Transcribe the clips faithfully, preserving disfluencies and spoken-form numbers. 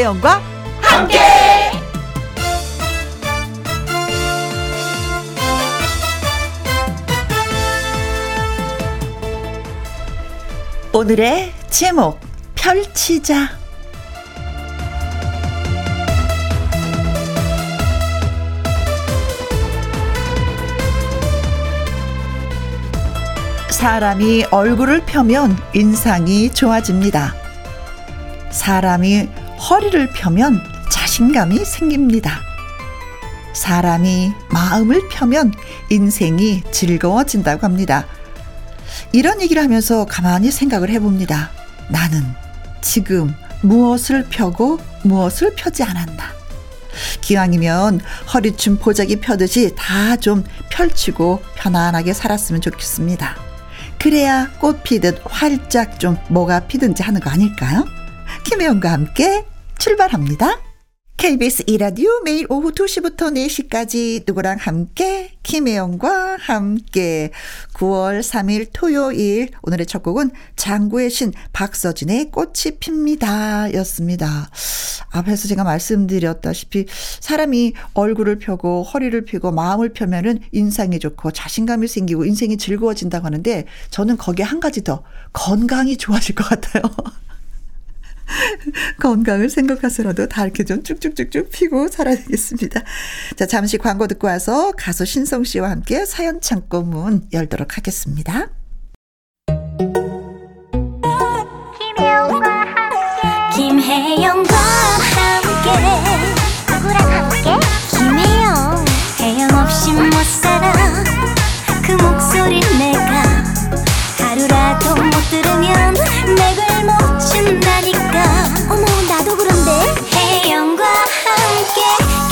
김혜영과 함께. 오늘의 제목, 펼치자. 사람이 얼굴을 펴면 인상이 좋아집니다. 사람이 허리를 펴면 자신감이 생깁니다. 사람이 마음을 펴면 인생이 즐거워진다고 합니다. 이런 얘기를 하면서 가만히 생각을 해봅니다. 나는 지금 무엇을 펴고 무엇을 펴지 않았나. 기왕이면 허리춤 보자기 펴듯이 다 좀 펼치고 편안하게 살았으면 좋겠습니다. 그래야 꽃 피듯 활짝 좀 뭐가 피든지 하는 거 아닐까요? 김혜영과 함께 출발합니다. 케이비에스 이라디오 매일 오후 두 시부터 네 시까지 누구랑 함께, 김혜영과 함께. 구월 삼일 토요일, 오늘의 첫 곡은 장구의 신 박서진의 꽃이 핍니다 였습니다. 앞에서 제가 말씀드렸다시피 사람이 얼굴을 펴고 허리를 펴고 마음을 펴면은 인상이 좋고 자신감이 생기고 인생이 즐거워진다고 하는데, 저는 거기에 한 가지 더, 건강이 좋아질 것 같아요. 건강을 생각해서라도 다 이렇게 좀 쭉쭉쭉쭉 피고 살아야 되겠습니다. 자, 잠시 광고 듣고 와서 가수 신성 씨와 함께 사연 창고 문 열도록 하겠습니다. 김혜영과 함께, 김혜영과 함께, 누구랑 함께? 김혜영. 태연 없이 못 살아. 그 목소리 내가 하루라도 못 들으면 내 걸 못 준다니까. 어머, 나도 그런데. 혜영과 함께,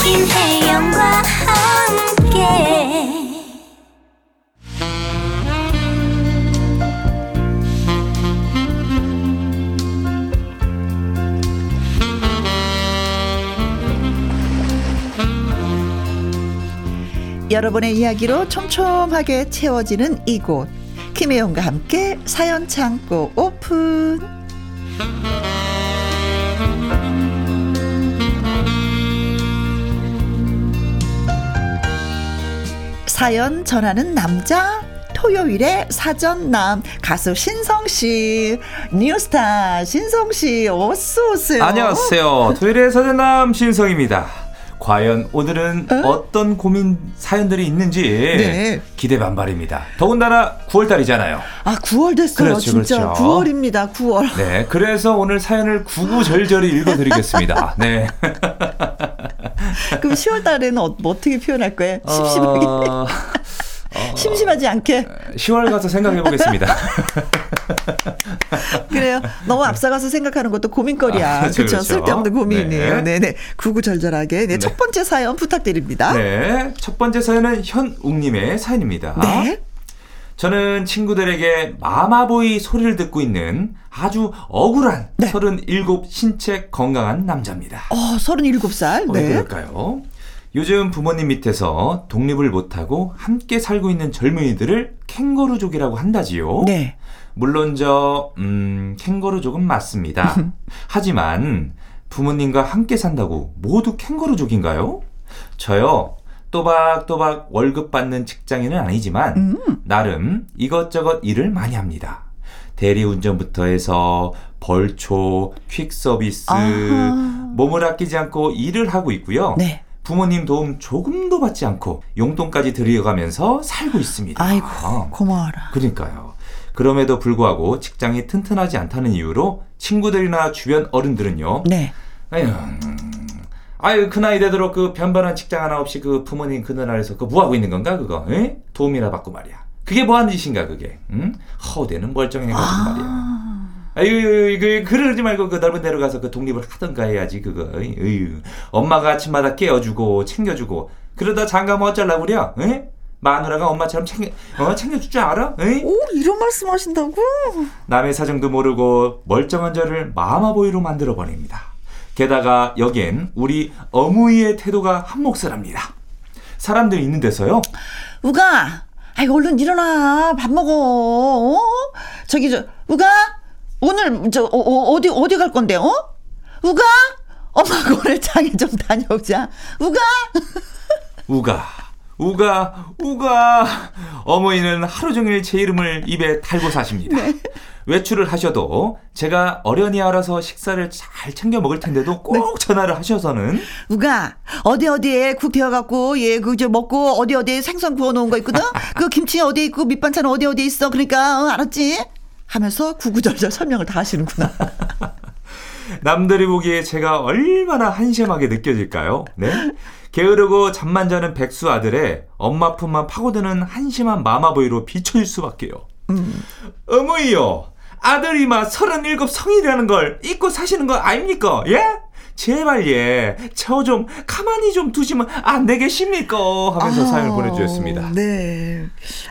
김혜영과 함께. 여러분의 이야기로 촘촘하게 채워지는 이곳, 김혜영과 함께 사연 창고 오픈. 사연 전하는 남자, 토요일의 사전남 가수 신성씨, 뉴스타 신성씨, 어서오세요. 안녕하세요. 토요일의 사전남 신성입니다. 과연 오늘은 어? 어떤 고민 사연들이 있는지 네. 기대 반발입니다. 더군다나 구월달이잖아요. 아, 구월 됐어요. 그렇죠, 진짜 그렇죠. 구월입니다. 구월. 네, 그래서 오늘 사연을 구구절절히 읽어드리겠습니다. 네. 그럼 시월달에는 어떻게 표현할 거예요? 심심하게. 어... 어... 심심하지 않게. 시월 가서 생각해보겠습니다. 그래요. 너무 앞서가서 생각하는 것도 고민거리야. 아, 그렇죠, 그렇죠. 그렇죠. 쓸데없는 고민이에요. 네. 네네. 구구절절하게. 네, 네. 첫 번째 사연 부탁드립니다. 네. 첫 번째 사연은 현웅님의 사연입니다. 네. 저는 친구들에게 마마보이 소리를 듣고 있는 아주 억울한 네. 서른일곱 신체 건강한 남자입니다. 어, 서른일곱 살. 네. 왜 그럴까요? 요즘 부모님 밑에서 독립을 못하고 함께 살고 있는 젊은이들을 캥거루족이라고 한다지요. 네. 물론 저 음, 캥거루족은 맞습니다. 하지만 부모님과 함께 산다고 모두 캥거루족인가요? 저요, 또박또박 월급 받는 직장인은 아니지만 음. 나름 이것저것 일을 많이 합니다. 대리운전부터 해서 벌초, 퀵서비스, 아하. 몸을 아끼지 않고 일을 하고 있고요. 네. 부모님 도움 조금도 받지 않고 용돈까지 들여가면서 살고 있습니다. 아이고, 고마워라. 그러니까요. 그럼에도 불구하고 직장이 튼튼하지 않다는 이유로 친구들이나 주변 어른들은요. 네. 아유, 아유, 그 나이 되도록 그 변변한 직장 하나 없이 그 부모님 그늘 아래서 그 뭐하고 있는 건가 그거? 에? 도움이나 받고 말이야. 그게 뭐하는 짓인가 그게? 응? 허우대는 멀쩡해가지고 말이야. 아유, 그, 그러지 말고 그 넓은 데로 가서 그 독립을 하던가 해야지, 그거. 으유. 엄마가 아침마다 깨워주고, 챙겨주고. 그러다 장가면 어쩌려고 그려? 에? 마누라가 엄마처럼 챙겨, 어, 챙겨줄 줄 알아? 에? 오, 이런 말씀 하신다고? 남의 사정도 모르고 멀쩡한 저를 마마보이로 만들어버립니다. 게다가 여긴 우리 어머니의 태도가 한몫을 합니다. 사람들 있는 데서요. 우가! 아이, 얼른 일어나. 밥 먹어. 어? 저기, 저, 우가! 오늘 저 어, 어디 어디 갈 건데? 어? 우가? 엄마 고래장에 좀 다녀오자. 우가 우가 우가 우가. 어머니는 하루 종일 제 이름을 입에 달고 사십니다. 네. 외출을 하셔도 제가 어련히 알아서 식사를 잘 챙겨 먹을 텐데도 꼭 네. 전화를 하셔서는 우가 어디 어디에 국 데워갖고 예 그 저 먹고 어디 어디에 생선 구워놓은 거 있거든. 그 김치 어디 있고 밑반찬 어디 어디 있어. 그러니까 어, 알았지? 하면서 구구절절 설명을 다 하시는구나. 남들이 보기에 제가 얼마나 한심하게 느껴질까요? 네? 게으르고 잠만 자는 백수 아들의 엄마 품만 파고드는 한심한 마마보이로 비춰질 수밖에요. 음. 어머이요, 아들이 막 서른일곱 성이라는 걸 잊고 사시는 거 아닙니까? 예? 제발 예, 저 좀 가만히 좀 두시면 안 되겠습니까? 하면서 아, 사연을 보내주셨습니다. 네.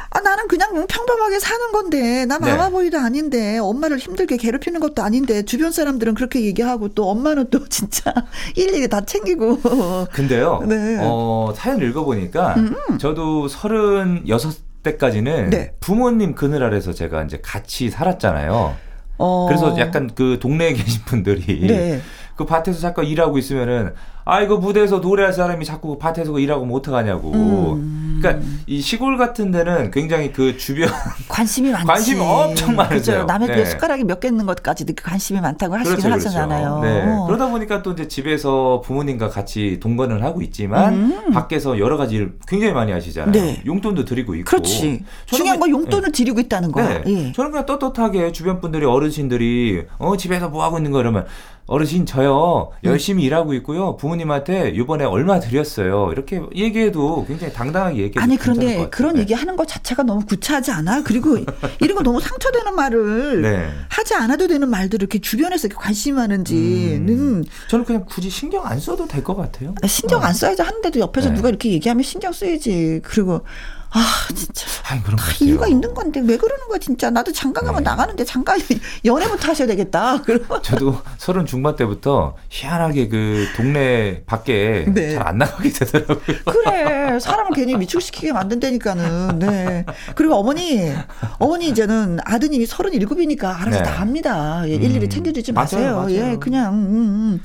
아, 나는 그냥 평범하게 사는 건데, 나 마마보이도 네. 아닌데, 엄마를 힘들게 괴롭히는 것도 아닌데, 주변 사람들은 그렇게 얘기하고, 또 엄마는 또 진짜 일일이 다 챙기고. 근데요, 네. 어, 사연 읽어보니까, 음음. 저도 서른여섯 때까지는 네. 부모님 그늘 아래서 제가 이제 같이 살았잖아요. 어... 그래서 약간 그 동네에 계신 분들이 네. 그 밭에서 자꾸 일하고 있으면은 아이고 무대에서 노래할 사람이 자꾸 밭에서 일하고 뭐 어떡하냐고. 음. 그러니까 이 시골 같은 데는 굉장히 그 주변 관심이 많지. 관심이 엄청 많으세요. 그렇죠. 남의 네. 숟가락이 몇 개 있는 것까지도 관심이 많다고 하시긴 그렇죠, 그렇죠. 하잖아요. 네. 그러다 보니까 또 이제 집에서 부모님과 같이 동거는 하고 있지만 음. 밖에서 여러 가지 일 굉장히 많이 하시잖아요. 네. 용돈도 드리고 있고. 그렇지. 중요한 건 용돈을 네. 드리고 있다는 거야. 네. 예. 저는 그냥 떳떳하게 주변 분들이 어르신들이 어 집에서 뭐 하고 있는 거 이러면 어르신 저요 열심히 음. 일하고 있고요. 부모님한테 이번에 얼마 드렸어요. 이렇게 얘기해도 굉장히 당당하게 얘기해도 아니 그런데 그런 얘기하는 것 자체가 너무 구차하지 않아? 그리고 이런 거 너무 상처되는 말을 네. 하지 않아도 되는 말들을 이렇게 주변에서 이렇게 관심이 많은지는 음. 저는 그냥 굳이 신경 안 써도 될 것 같아요. 신경 안 써야지 하는데도 옆에서 네. 누가 이렇게 얘기하면 신경 쓰이지. 그리고 아 진짜 아니, 그런 다 이유가 있는 건데 왜 그러는 거야 진짜. 나도 장가 가면 네. 나가는데 장가 연애부터 하셔야 되겠다. 저도 서른 중반 때부터 희한하게 그 동네 밖에 네. 잘 안 나가게 되더라고요. 그래 사람을 괜히 위축시키게 만든다니까는. 네. 그리고 어머니 어머니 이제는 아드님이 서른일곱이니까 알아서 네. 다 합니다. 예, 일일이 음. 챙겨주지 마세요. 맞아요, 맞아요. 예, 그냥 음, 음.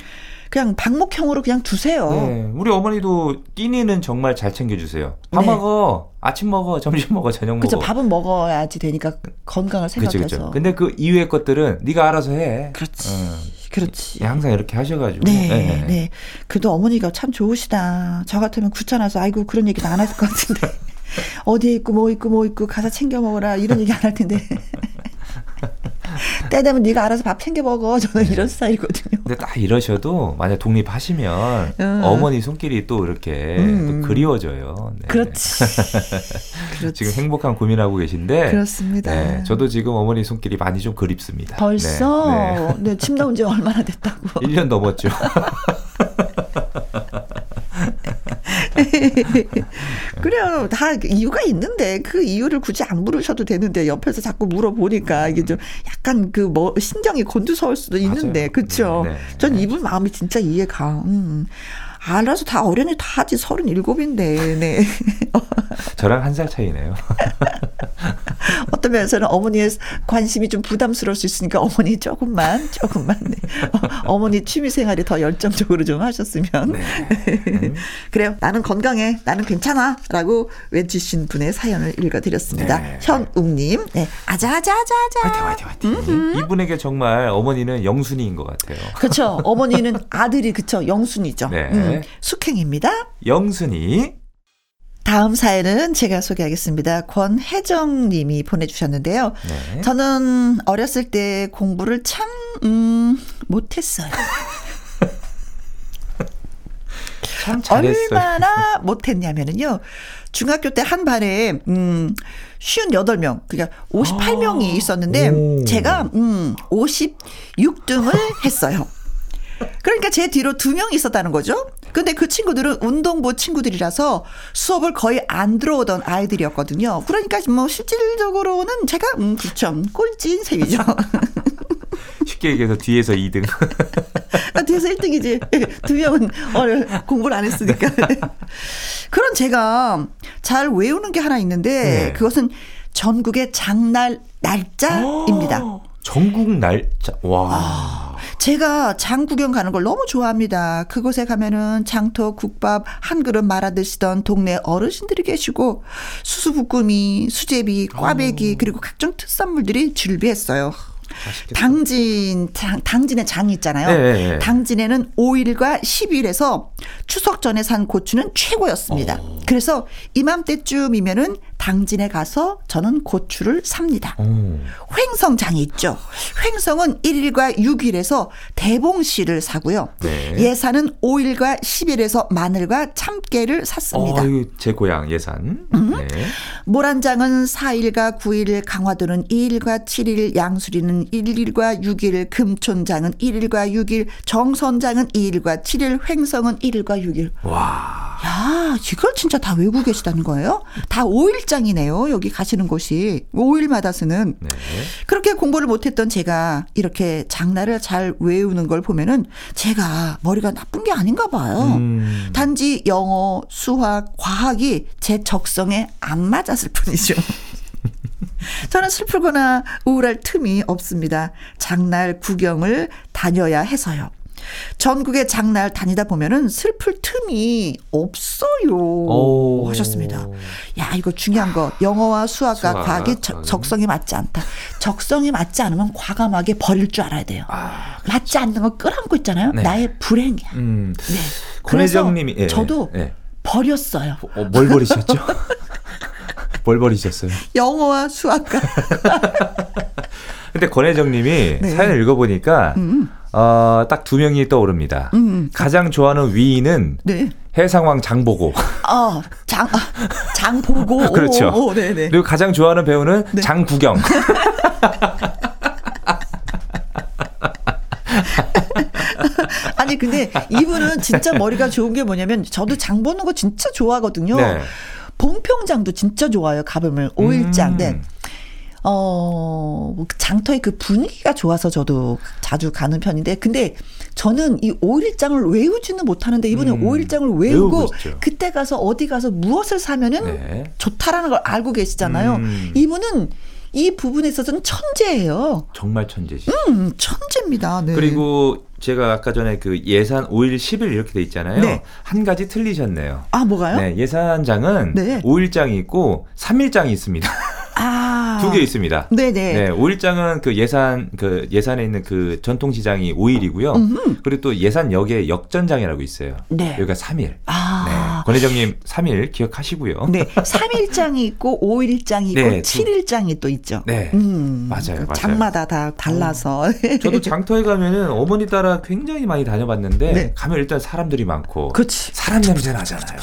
그냥 방목형으로 그냥 두세요. 네, 우리 어머니도 끼니는 정말 잘 챙겨주세요. 밥 네. 먹어, 아침 먹어, 점심 먹어, 저녁 그쵸, 먹어. 그렇죠. 밥은 먹어야지 되니까 건강을 생각해서. 그렇죠. 근데 그 이외의 것들은 네가 알아서 해. 그렇지. 어, 그렇지. 항상 이렇게 하셔가지고. 네, 네. 네. 그래도 어머니가 참 좋으시다. 저 같으면 귀찮아서 아이고 그런 얘기도 안 했을 것 같은데. 어디에 있고 뭐 있고 뭐 있고 가서 챙겨 먹어라 이런 얘기 안 할 텐데. 때 되면 네가 알아서 밥 챙겨 먹어. 저는 이런 스타일이거든요. 근데 딱 이러셔도 만약 독립하시면 음. 어머니 손길이 또 이렇게 음. 또 그리워져요. 네. 그렇지. 그렇지. 지금 행복한 고민하고 계신데. 그렇습니다. 네, 저도 지금 어머니 손길이 많이 좀 그립습니다. 벌써? 네, 침 나온 지 얼마나 됐다고. 일 년 넘었죠. 그래요. 다 이유가 있는데 그 이유를 굳이 안 물으셔도 되는데 옆에서 자꾸 물어보니까 이게 좀 약간 그 뭐 신경이 곤두서울 수도 있는데 그렇죠. 네, 네. 전 이분 마음이 진짜 이해가. 음. 알아서 다 어련히 다 하지 서른일곱인데. 네. 저랑 한 살 차이네요. 어떤 면에서는 어머니의 관심이 좀 부담스러울 수 있으니까 어머니 조금만 조금만 네. 어머니 취미생활이 더 열정적으로 좀 하셨으면. 네. 그래요. 나는 건강해. 나는 괜찮아 라고 외치신 분의 사연을 읽어드렸습니다. 네. 현웅님 네. 아자아자아자아자 화이팅 화이팅 화이팅. 음흠. 이분에게 정말 어머니는 영순이인 것 같아요. 그렇죠. 어머니는 아들이 그렇죠. 영순이죠. 네. 음, 숙행입니다. 영순이. 다음 사연은 제가 소개하겠습니다. 권혜정 님이 보내주셨는데요. 네. 저는 어렸을 때 공부를 참 음, 못했어요. 참 잘했어요. 얼마나 못했냐면요. 중학교 때 한 반에 음, 오십팔 명, 그러니까 오십팔 명이 있었는데 오. 제가 음, 오십육 등을 했어요. 그러니까 제 뒤로 두 명이 있었다는 거죠. 근데 그 친구들은 운동부 친구들이라서 수업을 거의 안 들어오던 아이들이었거든요. 그러니까 뭐 실질적으로는 제가 음, 그렇죠. 꼴찌인 셈이죠. 쉽게 얘기해서 뒤에서 이 등. 아, 뒤에서 일 등이지. 두 명은 공부를 안 했으니까. 그런 제가 잘 외우는 게 하나 있는데 네. 그것은 전국의 장날 날짜입니다. 오, 전국 날짜. 와. 아. 제가 장 구경 가는 걸 너무 좋아합니다. 그곳에 가면은 장터 국밥 한 그릇 말아 드시던 동네 어르신들이 계시고 수수부꾸미, 수제비, 꽈배기 그리고 각종 특산물들이 줄비했어요. 맛있겠다. 당진 장, 당진의 장이 있잖아요. 네네. 당진에는 오 일과 십 일에서 추석 전에 산 고추는 최고였습니다. 오. 그래서 이맘때쯤이면은 당진에 가서 저는 고추를 삽니다. 오. 횡성장이 있죠. 횡성은 일 일과 육 일에서 대봉씨를 사고요. 네. 예산은 오 일과 십 일에서 마늘과 참깨를 샀습니다. 어, 제 고향 예산. 음? 네. 모란장은 사 일과 구 일, 강화도는 이 일과 칠 일, 양수리는 일 일과 육 일, 금촌장은 일 일과 육 일, 정선장은 이 일과 칠 일, 횡성은 일 일과 육 일. 와. 야, 이걸 진짜 다 외우고 계시다는 거예요? 다 오 일장이네요. 여기 가시는 곳이. 오 일마다 쓰는. 네. 그렇게 공부를 못했던 제가 이렇게 장날을 잘 외우는 걸 보면은 제가 머리가 나쁜 게 아닌가 봐요. 음. 단지 영어, 수학, 과학이 제 적성에 안 맞았을 뿐이죠. 저는 슬프거나 우울할 틈이 없습니다. 장날 구경을 다녀야 해서요. 전국의 장날 다니다 보면은 슬플 틈이 없어요. 오. 하셨습니다. 야, 이거 중요한 거. 영어와 수학과 수학, 과학이 저, 적성이 맞지 않다. 적성이 맞지 않으면 과감하게 버릴 줄 알아야 돼요. 아, 맞지 않는 거 끌어안고 있잖아요. 네. 나의 불행이야. 음. 네. 그래서 님이, 예, 저도 예. 버렸어요. 어, 뭘 버리셨죠? 뭘 버리셨어요? 영어와 수학과. 근데 권혜정님이 네. 사연을 읽어보니까 음. 어, 딱 두 명이 떠오릅니다. 음. 가장 좋아하는 위인은 네. 해상왕 장보고. 어, 장, 아, 장보고. 그렇죠. 오, 오, 네네. 그리고 가장 좋아하는 배우는 네. 장구경. 아니 근데 이분은 진짜 머리가 좋은 게 뭐냐면 저도 장 보는 거 진짜 좋아하거든요. 네. 봉평장도 진짜 좋아요. 가범을 오일장. 음. 네. 어, 장터의 그 분위기가 좋아서 저도 자주 가는 편인데, 근데 저는 이 오 일장을 외우지는 못하는데, 이번에 음, 오 일장을 외우고, 그때 가서 어디 가서 무엇을 사면은 네. 좋다라는 걸 알고 계시잖아요. 음. 이분은 이 부분에 있어서는 천재예요. 정말 천재시죠. 음, 천재입니다. 네. 그리고 제가 아까 전에 그 예산 오 일, 십 일 이렇게 돼 있잖아요. 네. 한 가지 틀리셨네요. 아, 뭐가요? 네, 예산장은 네. 오 일장이 있고, 삼 일장이 있습니다. 아. 두 개 있습니다. 네네. 네, 오 일장은 그 예산, 그 예산에 있는 그 전통시장이 오 일이고요. 음흠. 그리고 또 예산역에 역전장이라고 있어요. 네. 여기가 삼 일. 아. 네. 권혜정님 삼 일 기억하시고요. 네. 삼 일장이 있고 오 일장이 있고 네, 칠 일장이 또 있죠. 네. 음. 맞아요. 맞아요. 장마다 다 달라서. 어. 저도 장터에 가면은 어머니 따라 굉장히 많이 다녀봤는데 네. 가면 일단 사람들이 많고. 그치. 사람 냄새 나잖아요.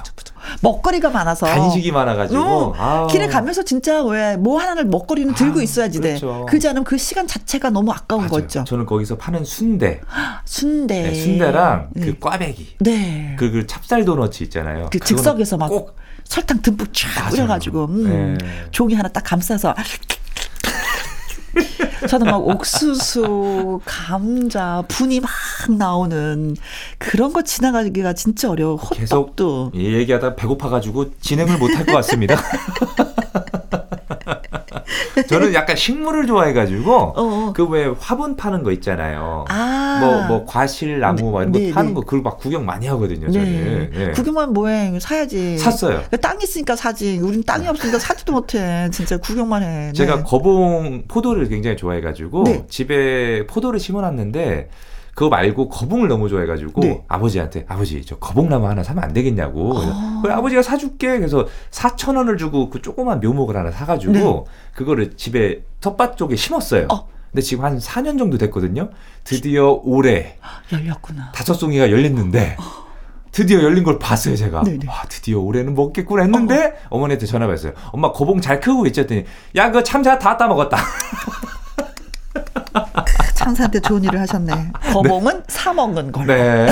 먹거리가 많아서 간식이 많아가지고 어, 길에 가면서 진짜 왜 뭐 하나를 먹거리는 들고 아, 있어야지 돼. 그렇죠. 그러지 않으면 그 시간 자체가 너무 아까운 맞아요. 거죠. 저는 거기서 파는 순대, 순대, 네, 순대랑 네. 그 꽈배기, 네, 그, 그 찹쌀 도너츠 있잖아요. 그 즉석에서 막 꼭 설탕 듬뿍 쫙 뿌려가지고 음, 네. 종이 하나 딱 감싸서. 저는 막 옥수수, 감자, 분이 막 나오는 그런 거 지나가기가 진짜 어려워. 호떡도. 계속 얘기하다 배고파가지고 진행을 못할 것 같습니다. 저는 약간 식물을 좋아해가지고 그 왜 화분 파는 거 있잖아요. 아. 뭐, 뭐 과실 나무 네, 막 이런 거 네, 파는 네. 거 그걸 막 구경 많이 하거든요. 저는. 네. 네. 구경만 뭐해 사야지. 샀어요. 땅이 있으니까 사지. 우린 땅이 없으니까 사지도 못해. 진짜 구경만 해. 네. 제가 거봉 포도를 굉장히 좋아해가지고 네. 집에 포도를 심어놨는데. 그거 말고 거봉을 너무 좋아해가지고 네. 아버지한테 아버지 저 거봉나무 하나 사면 안 되겠냐고 아. 그래서 아버지가 사줄게 그래서 사천 원을 주고 그 조그만 묘목을 하나 사가지고 네. 그거를 집에 텃밭 쪽에 심었어요. 어. 근데 지금 한 사 년 정도 됐거든요. 드디어 올해 열렸구나. 다섯 송이가 열렸는데 어. 드디어 열린 걸 봤어요 제가. 네네. 와 드디어 올해는 먹겠구나 했는데 어. 어머니한테 전화 받았어요. 엄마 거봉 잘 크고 있지 했더니 야 그거 참자 다 따먹었다. 상사한테 좋은 일을 하셨네. 거봉은 네. 사 먹은 걸로. 네.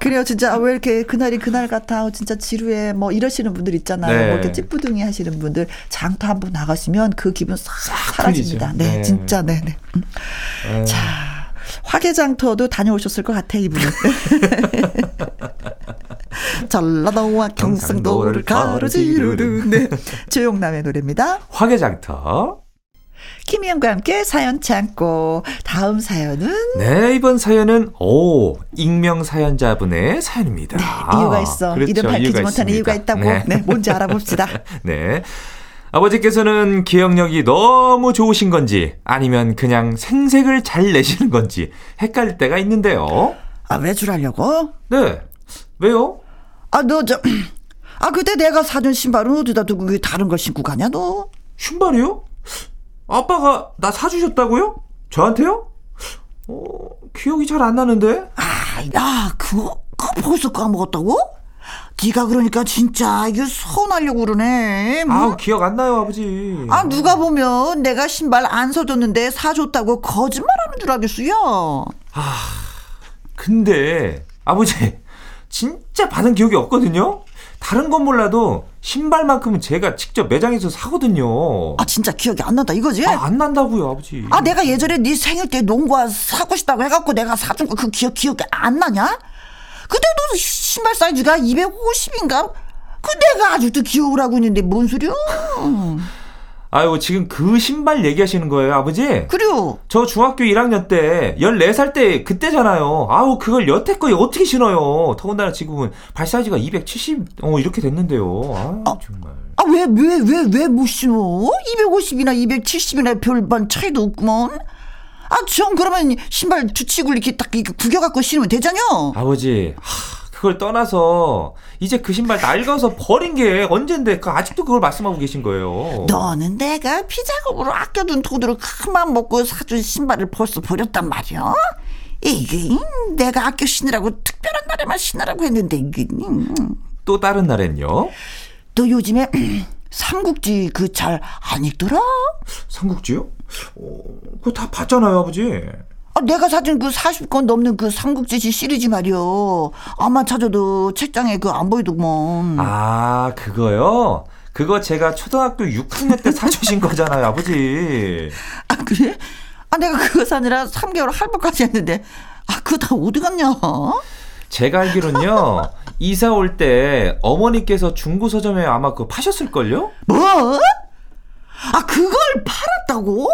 그래요, 진짜 왜 이렇게 그날이 그날 같아, 진짜 지루해, 뭐 이러시는 분들 있잖아요. 네. 뭐 이렇게 찌뿌둥이 하시는 분들 장터 한번 나가시면 그 기분 싹 사라집니다. 네, 네, 진짜, 네, 네. 음. 자, 화개장터도 다녀오셨을 것 같아 이분은. 전라도와 경상도를 가르지르르. 네, 조용남의 노래입니다. 화개장터. 김희영과 함께 사연 창고. 다음 사연은? 네, 이번 사연은 오 익명 사연자분의 사연입니다. 네, 이유가 있어. 그렇죠, 이름 밝히지 이유가 못하는 있습니다. 이유가 있다고. 네. 네, 뭔지 알아봅시다. 네. 아버지께서는 기억력이 너무 좋으신 건지 아니면 그냥 생색을 잘 내시는 건지 헷갈릴 때가 있는데요. 아, 외출하려고? 네. 왜요? 아, 너 저... 아, 그때 내가 사준 신발은 어디다 두고 왜 다른 걸 신고 가냐, 너? 신발이요? 아빠가 나 사주셨다고요? 저한테요? 어, 기억이 잘 안 나는데. 아, 야, 그거, 그거 벌써 까먹었다고? 네가 그러니까 진짜 이거 서운하려고 그러네. 응? 아, 기억 안 나요, 아버지. 아, 누가 보면 내가 신발 안 사줬는데 사줬다고 거짓말하는 줄 알겠어요. 아, 근데 아버지 진짜 받은 기억이 없거든요. 다른 건 몰라도 신발만큼은 제가 직접 매장에서 사거든요. 아, 진짜 기억이 안 난다 이거지? 아, 안 난다고요, 아버지. 아, 내가 예전에 네 생일 때 농구화 사고 싶다고 해갖고 내가 사준 거 그 기억, 기억이 안 나냐? 그때 너 신발 사이즈가 이백오십인가? 그 내가 아직도 기억을 하고 있는데 뭔 소리야? 아유, 지금 그 신발 얘기하시는 거예요, 아버지? 그래요. 저 중학교 일 학년 때 열네 살 때 그때잖아요. 아우, 그걸 여태껏 어떻게 신어요. 더군다나 지금은 발 사이즈가 이백칠십 어, 이렇게 됐는데요. 아, 아 정말. 아, 왜, 왜, 왜, 왜 못 신어? 이백오십이나 이백칠십이나 별반 차이도 없구먼. 아, 전 그러면 신발 두 치고 이렇게 딱 이렇게 구겨갖고 신으면 되잖아요. 아버지, 하, 그걸 떠나서 이제 그 신발 낡아서 버린 게 언젠데 그 아직도 그걸 말씀하고 계신 거예요. 너는 내가 피자금으로 아껴둔 돈으로 큰맘 먹고 사준 신발을 벌써 버렸단 말이야. 이게 내가 아껴 신으라고 특별한 날에만 신으라고 했는데 이게. 또 다른 날엔요? 너 요즘에 삼국지 그 잘 안 읽더라? 삼국지요? 어, 그거 다 봤잖아요, 아버지. 아, 내가 사준 그 사십 권 넘는 그 삼국지 시리즈 말이요. 암만 찾아도 책장에 그 안 보이더구먼. 아, 그거요? 그거 제가 초등학교 육 학년 때 사주신 거잖아요, 아버지. 아, 그래? 아, 내가 그거 사느라 삼 개월 할부까지 했는데. 아, 그거 다 어디 갔냐? 제가 알기로는요. 이사 올 때 어머니께서 중고 서점에 아마 그거 파셨을걸요? 뭐? 아, 그걸 팔았다고?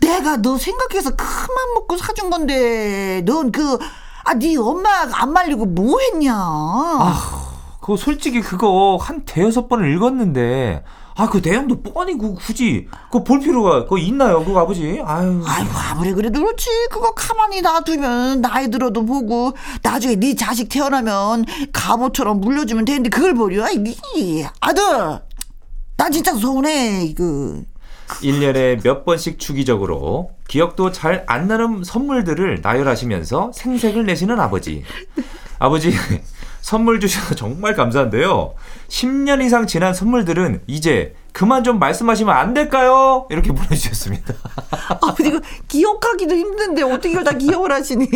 내가 너 생각해서 큰맘 먹고 사준 건데 넌 그 아, 네 엄마 안 말리고 뭐 했냐? 아, 그거 솔직히 그거 한 대여섯 번을 읽었는데 아, 그 내용도 뻔히 그 굳이 그거 볼 필요가 그거 있나요, 그거 아버지? 아유, 아이고, 아무리 그래도 그렇지. 그거 가만히 놔두면 나이 들어도 보고 나중에 네 자식 태어나면 갑옷처럼 물려주면 되는데 그걸 버려? 아들, 나 진짜 서운해 이거. 일 년에 몇 번씩 주기적으로 기억도 잘 안 나는 선물들을 나열하시면서 생색을 내시는 아버지. 아버지, 선물 주셔서 정말 감사한데요. 십 년 이상 지난 선물들은 이제 그만 좀 말씀하시면 안 될까요? 이렇게 보내주셨습니다. 아버지, 이거 기억하기도 힘든데 어떻게 이걸 다 기억을 하시니?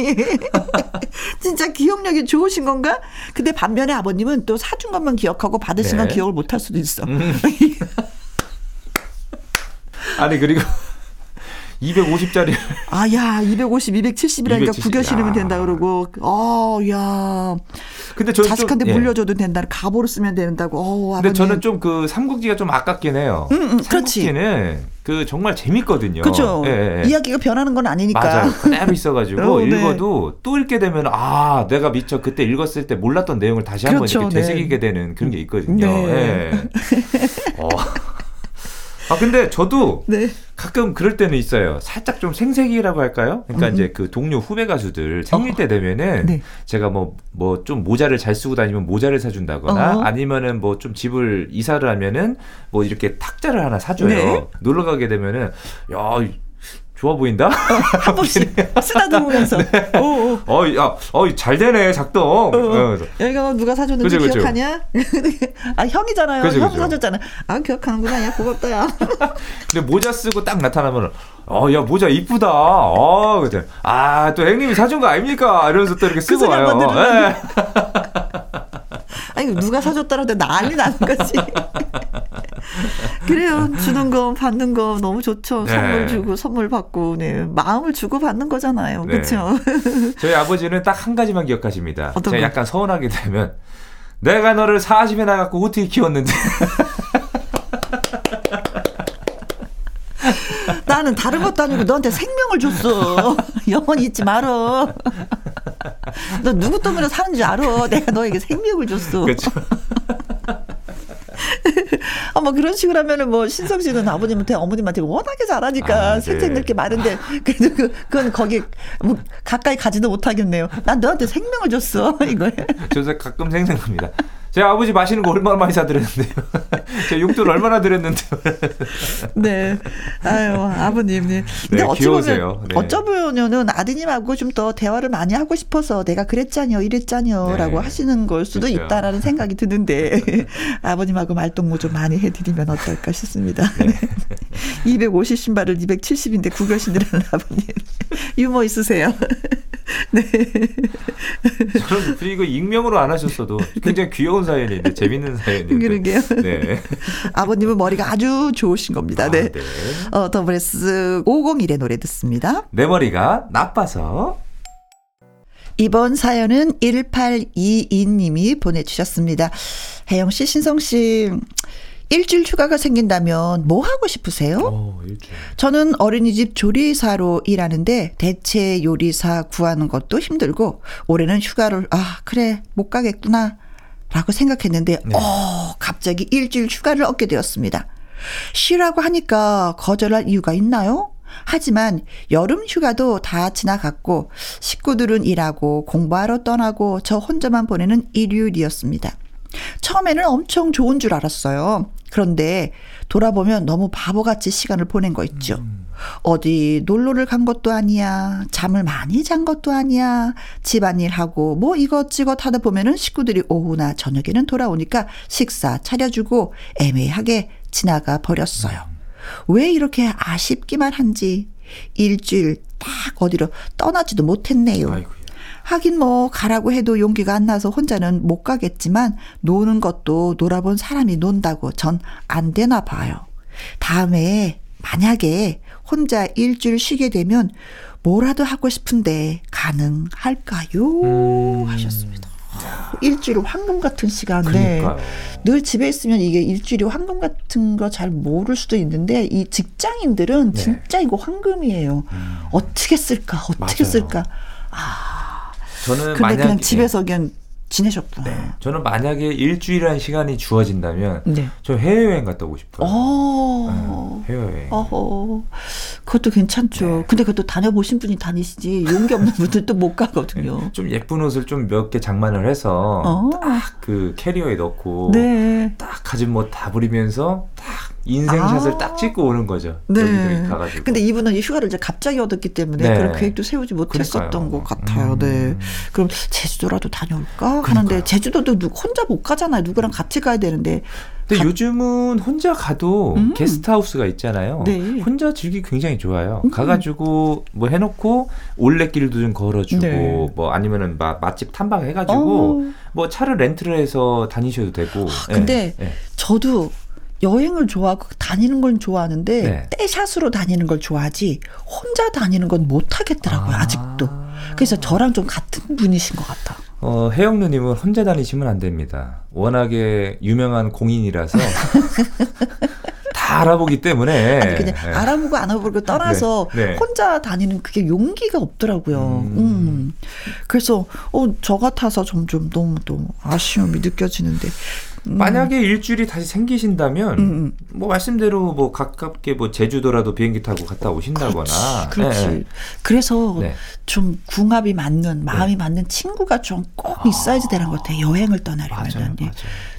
진짜 기억력이 좋으신 건가? 근데 반면에 아버님은 또 사준 것만 기억하고 받으신 건 네. 기억을 못할 수도 있어. 음. 아니, 그리고 이백오십짜리. 아, 야, 이백오십, 이백칠십이라니까 이백칠십. 구겨 신으면 된다 그러고. 어, 야. 근데 저는 자식한테 좀, 예. 물려줘도 된다. 갑오로 쓰면 된다고. 어, 근데 아버님. 저는 좀 그 삼국지가 좀 아깝긴 해요. 음, 음, 삼국지는 그 정말 재밌거든요. 그렇죠. 예, 예. 이야기가 변하는 건 아니니까. 맞아요. 그대로 있어가지고 어, 네. 읽어도 또 읽게 되면 아, 내가 미처 그때 읽었을 때 몰랐던 내용을 다시 한번 그렇죠, 이렇게 되새기게 네. 되는 그런 게 있거든요. 네. 예. 어. 아, 근데 저도 네. 가끔 그럴 때는 있어요. 살짝 좀 생색이라고 할까요? 그러니까 음. 이제 그 동료 후배 가수들 생일 어. 때 되면은 네. 제가 뭐 뭐 좀 모자를 잘 쓰고 다니면 모자를 사준다거나 어. 아니면은 뭐 좀 집을 이사를 하면은 뭐 이렇게 탁자를 하나 사줘요. 네. 놀러 가게 되면은 야, 좋아 보인다? 어, 한 번씩 쓰다듬으면서. 네. 오, 오. 어이, 아, 어이, 잘 되네, 작동. 어, 어. 여기가 누가 사줬는지 그치, 기억하냐? 아, 형이잖아요. 그치, 형 그치. 사줬잖아. 아, 기억하는구나. 야, 고맙다, 야. 근데 모자 쓰고 딱 나타나면, 어, 야, 모자 이쁘다. 어, 그치. 아, 또 형님이 사준 거 아닙니까? 이러면서 또 이렇게 쓰고 그 와요. 네. 아니, 누가 사줬다는데 난리 나는 거지. 그래요. 주는 거 받는 거 너무 좋죠. 네. 선물 주고 선물 받고 네. 마음을 주고 받는 거잖아요. 네. 그렇죠. 저희 아버지는 딱 한 가지만 기억하십니다. 제가 거? 약간 서운하게 되면 내가 너를 사십에 나갖고 어떻게 키웠는데 나는 다른 것도 아니고 너한테 생명을 줬어. 영원히 잊지 말어. 너 누구 때문에 사는지 알아. 내가 너에게 생명을 줬어. 그렇죠. 아마 그런 식으로 하면은 뭐 신성 씨는 아버님한테 어머님한테 워낙에 잘하니까 아, 생색 낼 게 네. 많은데 그래도 그, 그건 거기 뭐 가까이 가지도 못하겠네요. 난 너한테 생명을 줬어 이거에. 저도 가끔 생생합니다. 제 아버지 마시는 거 얼마나 많이 사드렸는데요. 제 용돈 얼마나 드렸는데요. 네. 아유, 아버님. 네. 근데 네, 어찌 보면, 네. 어쩌면은 아드님하고 좀 더 대화를 많이 하고 싶어서 내가 그랬잖여, 이랬잖여, 네. 라고 하시는 걸 수도 그렇죠. 있다라는 생각이 드는데, 아버님하고 말동무 좀 많이 해드리면 어떨까 싶습니다. 네. 이백오십 신발을 이백칠십인데 구겨신으라는 아버님. 유머 있으세요. 네. 저는 그리고 익명으로 안 하셨어도 굉장히 귀여운 사연인데 재밌는 사연인데. 그러게요. 네. 아버님은 머리가 아주 좋으신 겁니다. 아, 네. 네. 어, 더블에스 오백일의 노래 듣습니다. 내 머리가 나빠서. 이번 사연은 천팔백이십이님이 보내주셨습니다. 혜영 씨, 신성 씨. 일주일 휴가가 생긴다면 뭐 하고 싶으세요? 오, 일주일. 저는 어린이집 조리사로 일하는데 대체 요리사 구하는 것도 힘들고 올해는 휴가를 아 그래 못 가겠구나 라고 생각했는데 네. 오, 갑자기 일주일 휴가를 얻게 되었습니다. 쉬라고 하니까 거절할 이유가 있나요? 하지만 여름 휴가도 다 지나갔고 식구들은 일하고 공부하러 떠나고 저 혼자만 보내는 일요일이었습니다. 처음에는 엄청 좋은 줄 알았어요. 그런데 돌아보면 너무 바보같이 시간을 보낸 거 있죠. 음. 어디 놀러를 간 것도 아니야. 잠을 많이 잔 것도 아니야. 집안일하고 뭐 이것저것 하다 보면은 식구들이 오후나 저녁에는 돌아오니까 식사 차려주고 애매하게 지나가 버렸어요. 음. 왜 이렇게 아쉽기만 한지 일주일 딱 어디로 떠나지도 못했네요. 아이고. 하긴 뭐 가라고 해도 용기가 안 나서 혼자는 못 가겠지만 노는 것도 놀아본 사람이 논다고 전 안 되나 봐요. 다음에 만약에 혼자 일주일 쉬게 되면 뭐라도 하고 싶은데 가능할까요? 음. 하셨습니다. 일주일이 황금 같은 시간인데 늘 집에 있으면 이게 일주일이 황금 같은 거 잘 모를 수도 있는데 이 직장인들은 네. 진짜 이거 황금이에요. 음. 어떻게 쓸까? 어떻게 맞아요. 쓸까? 아. 저는 근데 만약에, 그냥 집에서 그냥 지내셨구나. 네. 저는 만약에 일주일이라는 시간이 주어진다면 네. 저 해외여행 갔다 오고 싶어요. 어. 네, 해외여행. 어허. 그것도 괜찮죠. 네. 근데 그것도 다녀보신 분이 다니시지 용기 없는 분들도 못 가거든요. 네. 좀 예쁜 옷을 좀 몇 개 장만을 해서 어. 딱 그 캐리어에 넣고 네. 딱 가진 뭐 다 부리면서 딱 인생샷을 아. 딱 찍고 오는 거죠. 네. 여기저기 가가지고. 근데 이분은 이 휴가를 이제 갑자기 얻었기 때문에 네. 그런 계획도 세우지 못했었던 그러니까요. 것 같아요. 음. 네. 그럼 제주도라도 다녀올까 그러니까요. 하는데 제주도도 누, 혼자 못 가잖아요. 누구랑 같이 가야 되는데. 근데 가... 요즘은 혼자 가도 음. 게스트하우스가 있잖아요. 네. 혼자 즐기기 굉장히 좋아요. 음. 가가지고 뭐 해놓고 올레길도 좀 걸어주고 네. 뭐 아니면은 막 맛집 탐방해가지고 어. 뭐 차를 렌트를 해서 다니셔도 되고. 아, 근데 네. 저도. 여행을 좋아하고 다니는 건 좋아하는데 네. 떼샷으로 다니는 걸 좋아하지 혼자 다니는 건 못하겠더라고요. 아~ 아직도. 그래서 저랑 좀 같은 분이신 것 같아. 어, 혜영 누님은 혼자 다니시면 안 됩니다. 워낙에 유명한 공인이라서 다 알아보기 때문에. 아니, 그냥 네. 알아보고 안 알아보고 떠나서 네. 네. 혼자 다니는 그게 용기가 없더라고요. 음. 음. 그래서 어, 저 같아서 점점 너무 너무 아쉬움이 음. 느껴지는데. 음. 만약에 일주일이 다시 생기신다면 음. 뭐 말씀대로 뭐 가깝게 뭐 제주도라도 비행기 타고 갔다 오신다거나 그렇지, 그렇지. 네. 그래서 네. 좀 궁합이 맞는 마음이 네. 맞는 친구가 좀 꼭 있어야지 되는 것 같아요. 여행을 떠나려면 맞아요, 맞아요.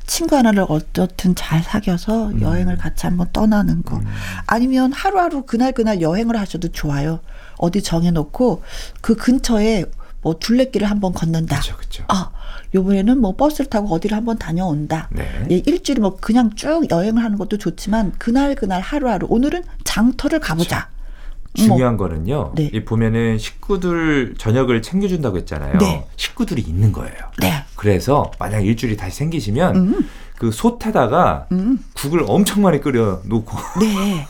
친구 하나를 어쨌든 잘 사귀어서 음. 여행을 같이 한번 떠나는 거 음. 아니면 하루하루 그날 그날 여행을 하셔도 좋아요. 어디 정해놓고 그 근처에 뭐 둘레길을 한번 걷는다. 그쵸, 그쵸. 아, 요번에는 뭐 버스를 타고 어디를 한번 다녀온다. 네. 예, 일주일 뭐 그냥 쭉 여행을 하는 것도 좋지만 그날 그날 하루하루 오늘은 장터를 가보자. 그쵸. 중요한 뭐. 거는요. 네. 이 보면은 식구들 저녁을 챙겨준다고 했잖아요. 네. 식구들이 있는 거예요. 네. 그래서 만약 일주일이 다시 생기시면 음. 그 솥에다가 음. 국을 엄청 많이 끓여 놓고. 네.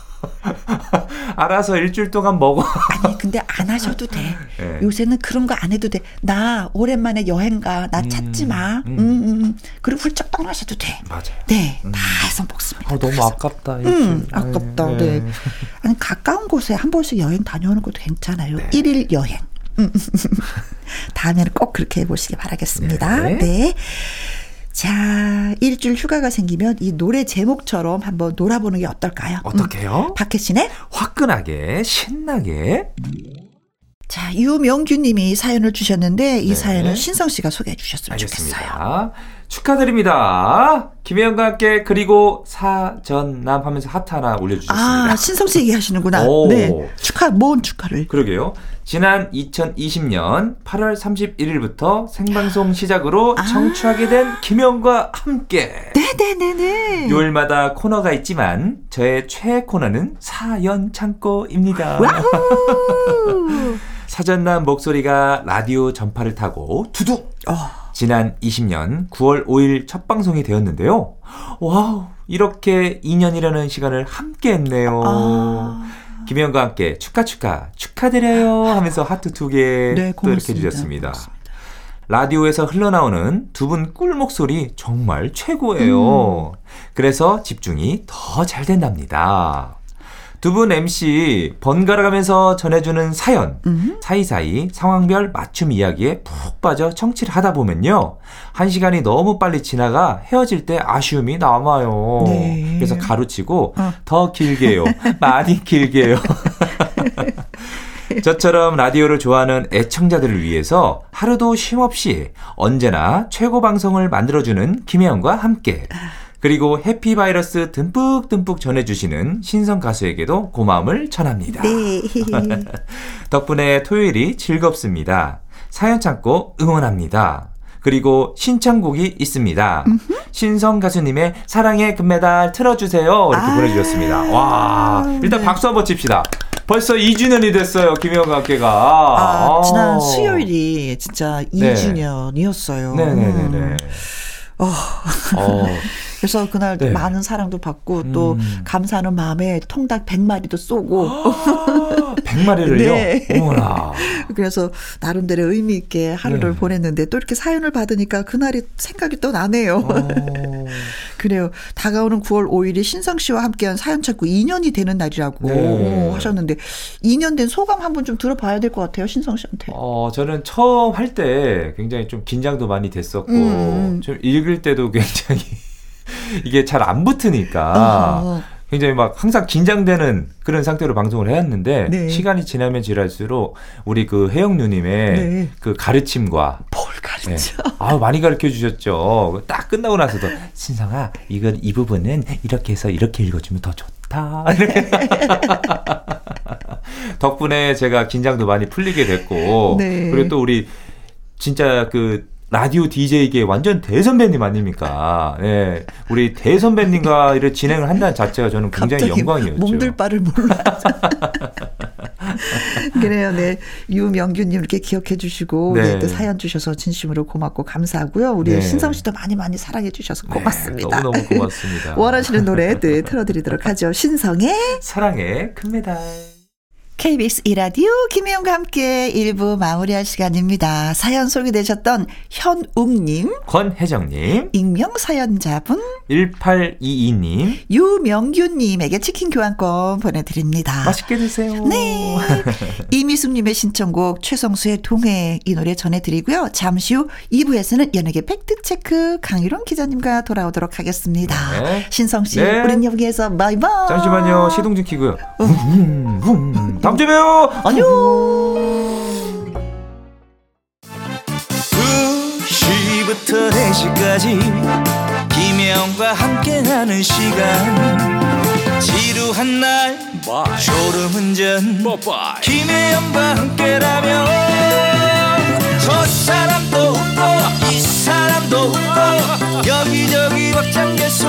알아서 일주일 동안 먹어. 아니 근데 안 하셔도 돼. 네. 요새는 그런 거 안 해도 돼. 나 오랜만에 여행 가. 나 음, 찾지 마. 음. 음, 음. 그리고 훌쩍 떠나셔도 돼. 맞아요. 네. 음. 다 해서 먹습니다. 아, 너무 그래서. 아깝다. 음, 아깝다. 네. 네. 아니 가까운 곳에 한 번씩 여행 다녀오는 것도 괜찮아요. 네. 일 일 여행. 다음에는 꼭 그렇게 해보시기 바라겠습니다. 네. 네. 자, 일주일 휴가가 생기면 이 노래 제목처럼 한번 놀아보는 게 어떨까요? 어떻게요? 음, 박혜신의 화끈하게 신나게. 자, 유명규님이 사연을 주셨는데 이 네. 사연은 신성 씨가 소개해 주셨으면 알겠습니다. 좋겠어요. 축하드립니다. 김혜영과 함께 그리고 사전남 하면서 하트 하나 올려주셨습니다. 아, 신성 씨 얘기하시는구나. 오. 네, 축하, 뭔 축하를. 그러게요. 지난 이천이십 년 팔월 삼십일일부터 생방송 시작으로 아. 청취하게 된 김혜영과 함께. 네네네네. 요일마다 코너가 있지만 저의 최애 코너는 사연 창고입니다. 와우. 사전남 목소리가 라디오 전파를 타고 두둑. 어. 지난 이십 년 구월 오일 첫 방송이 되었는데요. 와우, 이렇게 이 년이라는 시간을 함께 했네요. 아... 김혜영과 함께 축하 축하 축하드려요 하면서 하트 두 개 또 네, 이렇게 주셨습니다. 고맙습니다. 라디오에서 흘러나오는 두 분 꿀 목소리 정말 최고예요. 음. 그래서 집중이 더 잘 된답니다. 두 분 엠씨 번갈아가면서 전해주는 사연, 음흠. 사이사이 상황별 맞춤 이야기에 푹 빠져 청취를 하다 보면요. 한 시간이 너무 빨리 지나가 헤어질 때 아쉬움이 남아요. 네. 그래서 가로치고 어. 더 길게요. 많이 길게요. 저처럼 라디오를 좋아하는 애청자들을 위해서 하루도 쉼없이 언제나 최고 방송을 만들어주는 김혜영과 함께 그리고 해피바이러스 듬뿍듬뿍 전해주시는 신성 가수에게도 고마움을 전합니다. 네. 덕분에 토요일이 즐겁습니다. 사연 창고 응원합니다. 그리고 신청곡이 있습니다. 음흠. 신성 가수님의 사랑의 금메달 틀어주세요. 이렇게 아~ 보내주셨습니다. 와, 일단 네. 박수 한번 칩시다. 벌써 이 주년이 됐어요. 김혜영과 함께가. 아, 아, 지난 수요일이 진짜 네. 이 주년이었어요. 네네네네. 음. 어. 어. 그래서 그날 네. 많은 사랑도 받고 또 음. 감사하는 마음에 통닭 백 마리도 쏘고. 백 마리를요? 네. 어머나. 그래서 나름대로 의미 있게 하루를 네. 보냈는데 또 이렇게 사연을 받으니까 그날이 생각이 또 나네요. 그래요. 다가오는 구월 오일이 신성 씨와 함께한 사연 찾고 이 년이 되는 날이라고 네. 하셨는데 이 년 된 소감 한번 좀 들어봐야 될 것 같아요. 신성 씨한테. 어, 저는 처음 할 때 굉장히 좀 긴장도 많이 됐었고 음. 좀 읽을 때도 굉장히 이게 잘 안 붙으니까 어허. 굉장히 막 항상 긴장되는 그런 상태로 방송을 해왔는데 네. 시간이 지나면 지날수록 우리 그 혜영 누님의 네. 그 가르침과 뭘 가르쳐? 네. 아, 많이 가르쳐 주셨죠. 딱 끝나고 나서도 신성아, 이건 이 부분은 이렇게 해서 이렇게 읽어주면 더 좋다. 덕분에 제가 긴장도 많이 풀리게 됐고 네. 그리고 또 우리 진짜 그 라디오 디제이계 완전 대선배님 아닙니까? 네. 우리 대선배님과 이렇게 진행을 한다는 자체가 저는 굉장히 영광이었죠. 몸둘 바를 몰라. 그래요, 네. 유명규님 이렇게 기억해 주시고, 네. 네, 사연 주셔서 진심으로 고맙고 감사하고요. 우리 네. 신성 씨도 많이 많이 사랑해 주셔서 고맙습니다. 네, 너무너무 고맙습니다. 원하시는 노래 네, 틀어드리도록 하죠. 신성의 사랑의 금메달. 케이비에스 이라디오 김혜영과 함께 일 부 마무리할 시간입니다. 사연 소개되셨던 현웅님, 권혜정님, 익명사연자분 일팔이이님, 유명규님에게 치킨 교환권 보내드립니다. 맛있게 드세요. 네. 이미숙님의 신청곡 최성수의 동해 이 노래 전해드리고요. 잠시 후 이 부에서는 연예계 팩트체크 강유롱 기자님과 돌아오도록 하겠습니다. 네. 신성씨 네. 우린 여기에서 바이바이. 잠시만요. 시동진 키고요. 다음 주에 봬요. 안녕. 두 시부터 네 시까지 김혜영과 함께하는 시간. 지루한 날 Bye. 졸음운전 Bye. 김혜영과 함께라면 저 사람도 웃고 이 사람도 웃고 여기저기 벅장개소.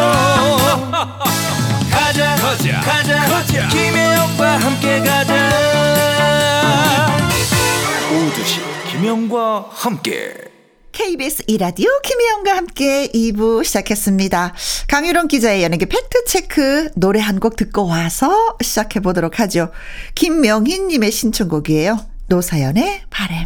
가자, 가자, 가자, 가자. 김혜영과 함께 가자. 오두시 김혜영과 함께. 케이비에스 이라디오 김혜영과 함께 이 부 시작했습니다. 강유롱 기자의 연예계 팩트체크, 노래 한 곡 듣고 와서 시작해보도록 하죠. 김명희님의 신청곡이에요. 노사연의 바람.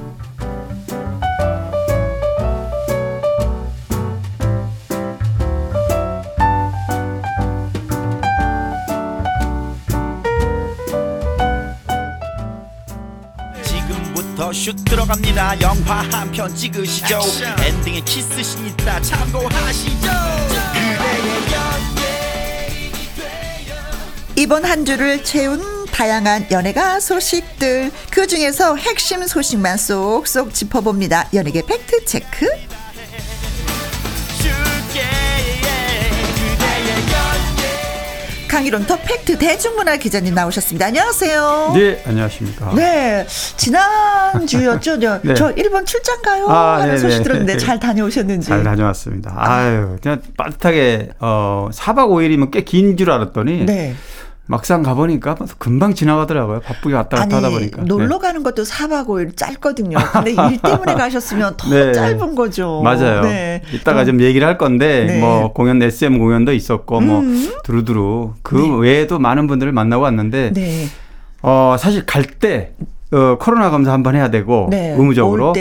슛 들어갑니다. 영화 한 편 찍으시죠. 액션. 엔딩에 키스신 있다 참고하시죠. 그대의 연예인이 돼요. 이번 한 주를 채운 다양한 연예가 소식들, 그 중에서 핵심 소식만 쏙쏙 짚어봅니다. 연예계 팩트체크. 강일원 더 팩트 대중문화 기자님 나오셨습니다. 안녕하세요. 네, 안녕하십니까. 네, 지난주였죠. 네. 저 일본 출장 가요 아, 하는 네네. 소식 들었는데 잘 다녀오셨는지. 잘 다녀왔습니다. 아유, 그냥 빠듯하게 어, 사박 오일이면 꽤 긴 줄 알았더니 네. 막상 가보니까 금방 지나가더라고요. 바쁘게 왔다 갔다 아니, 하다 보니까. 놀러 가는 것도 사박 오일 짧거든요. 근데 일 때문에 가셨으면 더 네. 짧은 거죠. 맞아요. 네. 이따가 좀 얘기를 할 건데 네. 뭐 공연, 에스엠 공연도 있었고 음. 뭐 두루두루 그 네. 외에도 많은 분들을 만나고 왔는데 네. 어, 사실 갈 때 어, 코로나 검사 한번 해야 되고 네. 의무적으로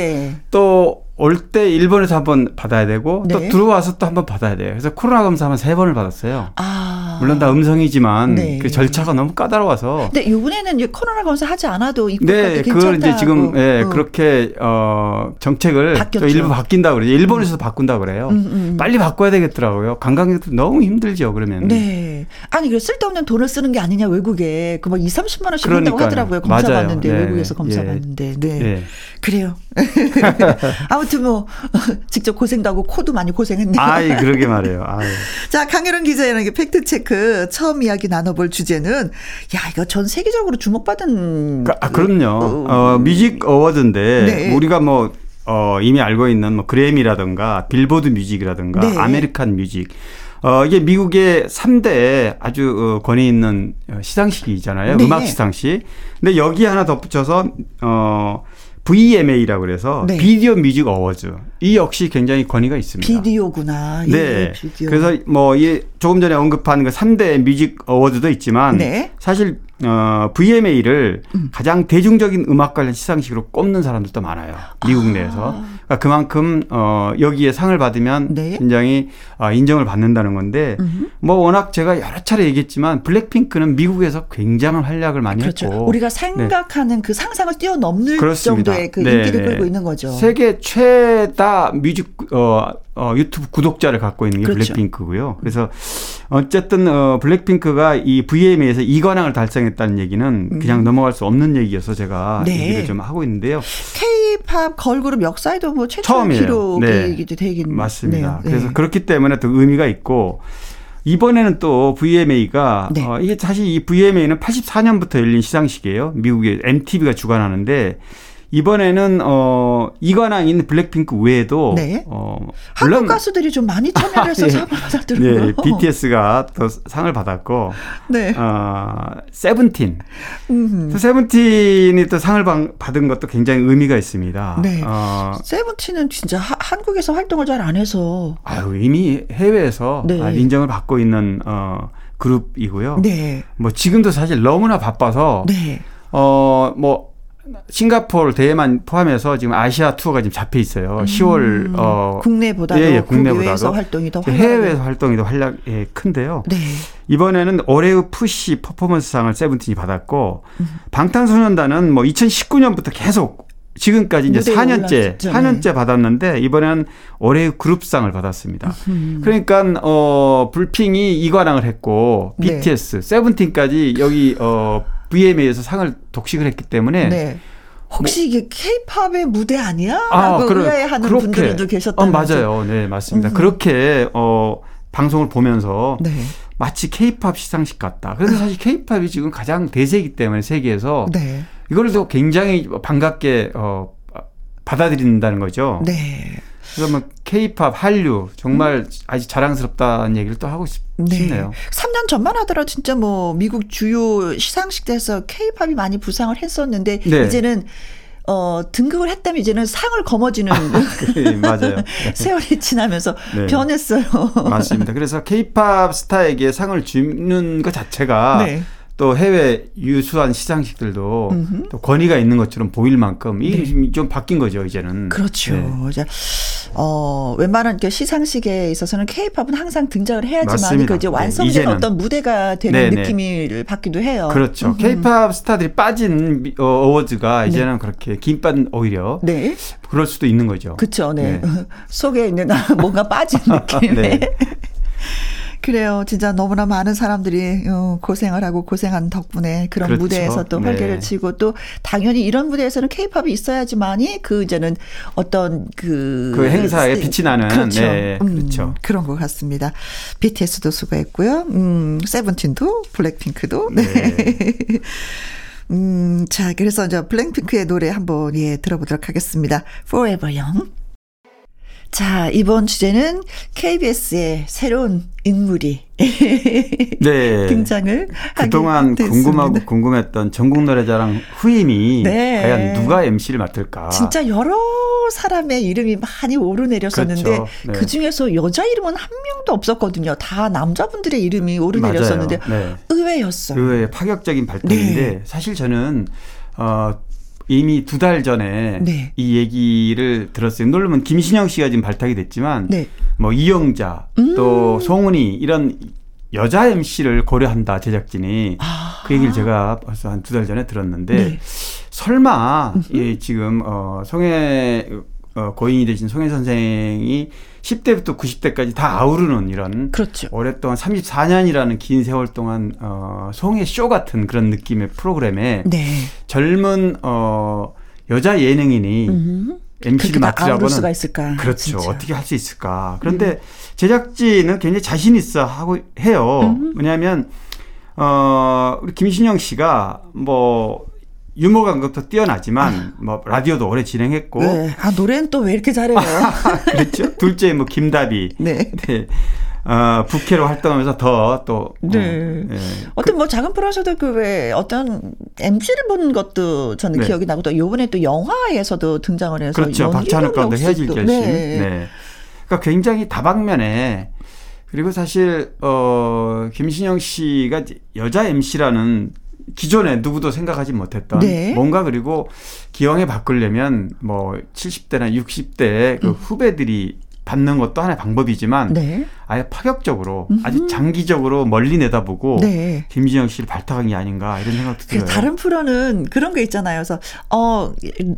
또 올 때 일본에서 한번 받아야 되고 네. 또 들어와서 또 한번 받아야 돼요. 그래서 코로나 검사 한 세 번을 받았어요. 아. 물론 다 음성이지만 네. 그 절차가 너무 까다로워서. 근데 이번에는 코로나 검사 하지 않아도 입국까지 네, 괜찮다고. 네, 그걸 이제 지금 예, 어. 그렇게 어, 정책을 바뀌었죠. 또 일부 바뀐다 그래요. 일본에서도 음. 바꾼다 그래요. 음, 음. 빨리 바꿔야 되겠더라고요. 관광객들 너무 힘들죠 그러면. 네. 아니 쓸데없는 돈을 쓰는 게 아니냐 외국에 그 막 이삼십만 원씩 그러니까요. 한다고 하더라고요. 검사 맞아요. 받는데 네. 외국에서 검사 예. 받는데. 네. 네. 그래요. 아무튼. 뭐 직접 고생도 하고 코도 많이 고생했네요. 아이 그러게 말이에요. 자, 강혜론 기자의 팩트 체크 처음 이야기 나눠볼 주제는 야 이거 전 세계적으로 주목받은. 아 그럼요. 어, 뮤직 어워드인데 네. 우리가 뭐 어, 이미 알고 있는 뭐 그래미라든가 빌보드 뮤직이라든가 네. 아메리칸 뮤직. 어, 이게 미국의 삼 대 아주 권위 있는 시상식이잖아요. 네. 음악 시상식. 근데 여기 하나 덧붙여서 어. 브이엠에이라고 그래서 네. 비디오 뮤직 어워즈. 이 역시 굉장히 권위가 있습니다. 비디오구나. 예, 네. 비디오. 그래서 뭐 이 조금 전에 언급한 그 삼 대 뮤직 어워즈도 있지만 네. 사실 어, 브이엠에이를 음. 가장 대중적인 음악 관련 시상식으로 꼽는 사람들도 많아요. 미국 아. 내에서. 그러니까 그만큼 어, 여기에 상을 받으면 네. 굉장히 어, 인정을 받는다는 건데 음. 뭐 워낙 제가 여러 차례 얘기했지만 블랙핑크는 미국에서 굉장한 활약을 많이 그렇죠. 했고. 우리가 생각하는 네. 그 상상을 뛰어넘는 그렇습니다. 정도의 그 네. 인기를 끌고 있는 거죠. 세계 최다 뮤직 어, 어, 유튜브 구독자를 갖고 있는 게 그렇죠. 블랙핑크고요. 그래서 어쨌든 어, 블랙핑크가 이 브이엠에이에서 이 관왕을 달성했다는 얘기는 그냥 음. 넘어갈 수 없는 얘기여서 제가 네. 얘기를 좀 하고 있는데요. K-팝 걸그룹 역사에도 뭐 최초의 기록이 네. 되겠네요. 맞습니다. 네. 그래서 네. 그렇기 때문에 또 의미가 있고 이번에는 또 브이엠에이가 네. 어, 이게 사실 이 브이엠에이는 팔십사년부터 열린 시상식이에요. 미국의 엠티비가 주관하는데 이번에는 어, 이관왕인 블랙핑크 외에도 네. 어, 물론 한국 가수들이 좀 많이 참여를 해서 아, 예. 상을 받았더라고요. 예. 비티에스가 또 상을 받았고 네. 어, 세븐틴. 음. 세븐틴이 또 상을 받은 것도 굉장히 의미가 있습니다. 네. 어, 세븐틴은 진짜 하, 한국에서 활동을 잘 안 해서 아유, 이미 해외에서 네. 아, 인정을 받고 있는 어, 그룹이고요. 네. 뭐 지금도 사실 너무나 바빠서 네. 어, 뭐 싱가포르, 대만 포함해서 지금 아시아 투어가 지금 잡혀 있어요. 음, 시월 어, 국내보다도 예, 예, 국내보다도 활동이 더 해외에서 활동이 더 활약 예, 큰데요. 네. 이번에는 올해의 푸시 퍼포먼스상을 세븐틴이 받았고 음. 방탄소년단은 뭐 이천십구 년부터 계속 지금까지 이제 사 년째 사 년째 받았는데 이번에는 올해의 그룹상을 받았습니다. 음. 그러니까 어, 블핑이 이관왕을 했고 네. 비티에스, 세븐틴까지 여기 어, 브이엠에이에서 상을 독식을 했기 때문에 네. 혹시 뭐, 이게 케이팝의 무대 아니야? 라고 아, 그러, 의아해하는 그렇게, 분들도 계셨다는 어, 거죠. 맞아요. 네, 맞습니다. 음. 그렇게 어, 방송을 보면서 네. 마치 케이팝 시상식 같다. 그래서 사실 케이팝이 지금 가장 대세이기 때문에 세계에서 네. 이걸 또 굉장히 반갑게 어, 받아들인다는 거죠. 네. 그러면 케이팝, 한류 정말 아주 자랑스럽다는 얘기를 또 하고 싶, 네. 싶네요. 삼 년 전만 하더라도 진짜 뭐 미국 주요 시상식에서 케이팝이 많이 부상을 했었는데 네. 이제는 어, 등극을 했다면 이제는 상을 거머쥐는 네, 맞아요. 네. 세월이 지나면서 네. 변했어요. 맞습니다. 그래서 케이팝 스타에게 상을 주는 것 자체가 네. 또 해외 유수한 시상식들도 음흠. 또 권위가 있는 것처럼 보일 만큼 이게 네. 좀 바뀐 거죠 이제는. 그렇죠. 네. 어, 웬만한 시상식에 있어서는 K-팝은 항상 등장을 해야지만 그 이제 완성된 네, 어떤 무대가 되는 네, 네. 느낌을 받기도 해요. 그렇죠. K-팝 스타들이 빠진 어, 어워즈가 이제는 네. 그렇게 김밥 오히려 네. 그럴 수도 있는 거죠. 그렇죠. 네. 네. 속에 있는 뭔가 빠진 느낌에. 네. 그래요. 진짜 너무나 많은 사람들이 고생을 하고 고생한 덕분에 그런 그렇죠. 무대에서 또 활개를 네. 치고 또 당연히 이런 무대에서는 K-팝이 있어야지만이 그 이제는 어떤 그, 그 행사에 스... 빛이 나는 그렇죠. 네. 음, 그렇죠. 그런 것 같습니다. 비티에스도 수고했고요. 음, 세븐틴도 블랙핑크도. 네. 네. 음, 자, 그래서 이제 블랙핑크의 노래 한번 예 들어보도록 하겠습니다. Forever Young. 자, 이번 주제는 케이비에스의 새로운 인물이 네. 등장을 하게 그동안 됐습니다. 궁금하고 궁금했던 전국노래자랑 후임이 네. 과연 누가 엠씨를 맡을까. 진짜 여러 사람의 이름이 많이 오르내렸었는데 그렇죠. 네. 그중에서 여자 이름은 한 명도 없었거든요. 다 남자분들의 이름이 오르내렸었는데 네. 의외였어요. 의외의 파격적인 발표인데 네. 사실 저는 어, 이미 두 달 전에 네. 이 얘기를 들었어요. 물론 김신영 씨가 지금 발탁이 됐지만 네. 뭐 이영자 음. 또 송은이 이런 여자 엠씨를 고려한다 제작진이 아. 그 얘기를 제가 벌써 한 두 달 전에 들었는데 네. 설마 예, 지금 어, 송해 어, 고인이 되신 송해 선생이 십 대부터 구십 대까지 다 아우르는 이런 그렇죠. 오랫동안 삼십사 년이라는 긴 세월 동안 어, 송해 쇼 같은 그런 느낌의 프로그램에 네. 젊은 어, 여자 예능인이 음흠. 엠씨를 맡으라고는 수가 있을까? 그렇죠. 진짜. 어떻게 할 수 있을까? 그런데 음. 제작진은 굉장히 자신 있어 하고 해요. 왜냐하면 어, 우리 김신영 씨가 뭐 유머 감각도 뛰어나지만 아. 뭐 라디오도 오래 진행했고 네. 아 노래는 또 왜 이렇게 잘해요? 그렇죠. 둘째 뭐 김다비 네. 네. 어, 부캐로 활동하면서 더 또 네. 어, 네. 어떤 뭐 작은 프로에서도 그 왜 어떤 엠씨를 본 것도 저는 네. 기억이 나고 또 요번에 또 영화에서도 등장을 해서 그렇죠. 박찬욱 감독 헤어질 결심. 네. 네. 그러니까 굉장히 다방면에 그리고 사실 어, 김신영 씨가 여자 엠씨라는 기존에 누구도 생각하지 못했던 네. 뭔가 그리고 기왕에 바꾸려면 뭐 칠십 대나 육십 대 그 후배들이 받는 것도 하나의 방법이지만 네. 아예 파격적으로 음흠. 아주 장기적으로 멀리 내다보고 네. 김신영 씨를 발탁한 게 아닌가 이런 생각도 들어요. 다른 프로는 그런 게 있잖아요. 그래서 어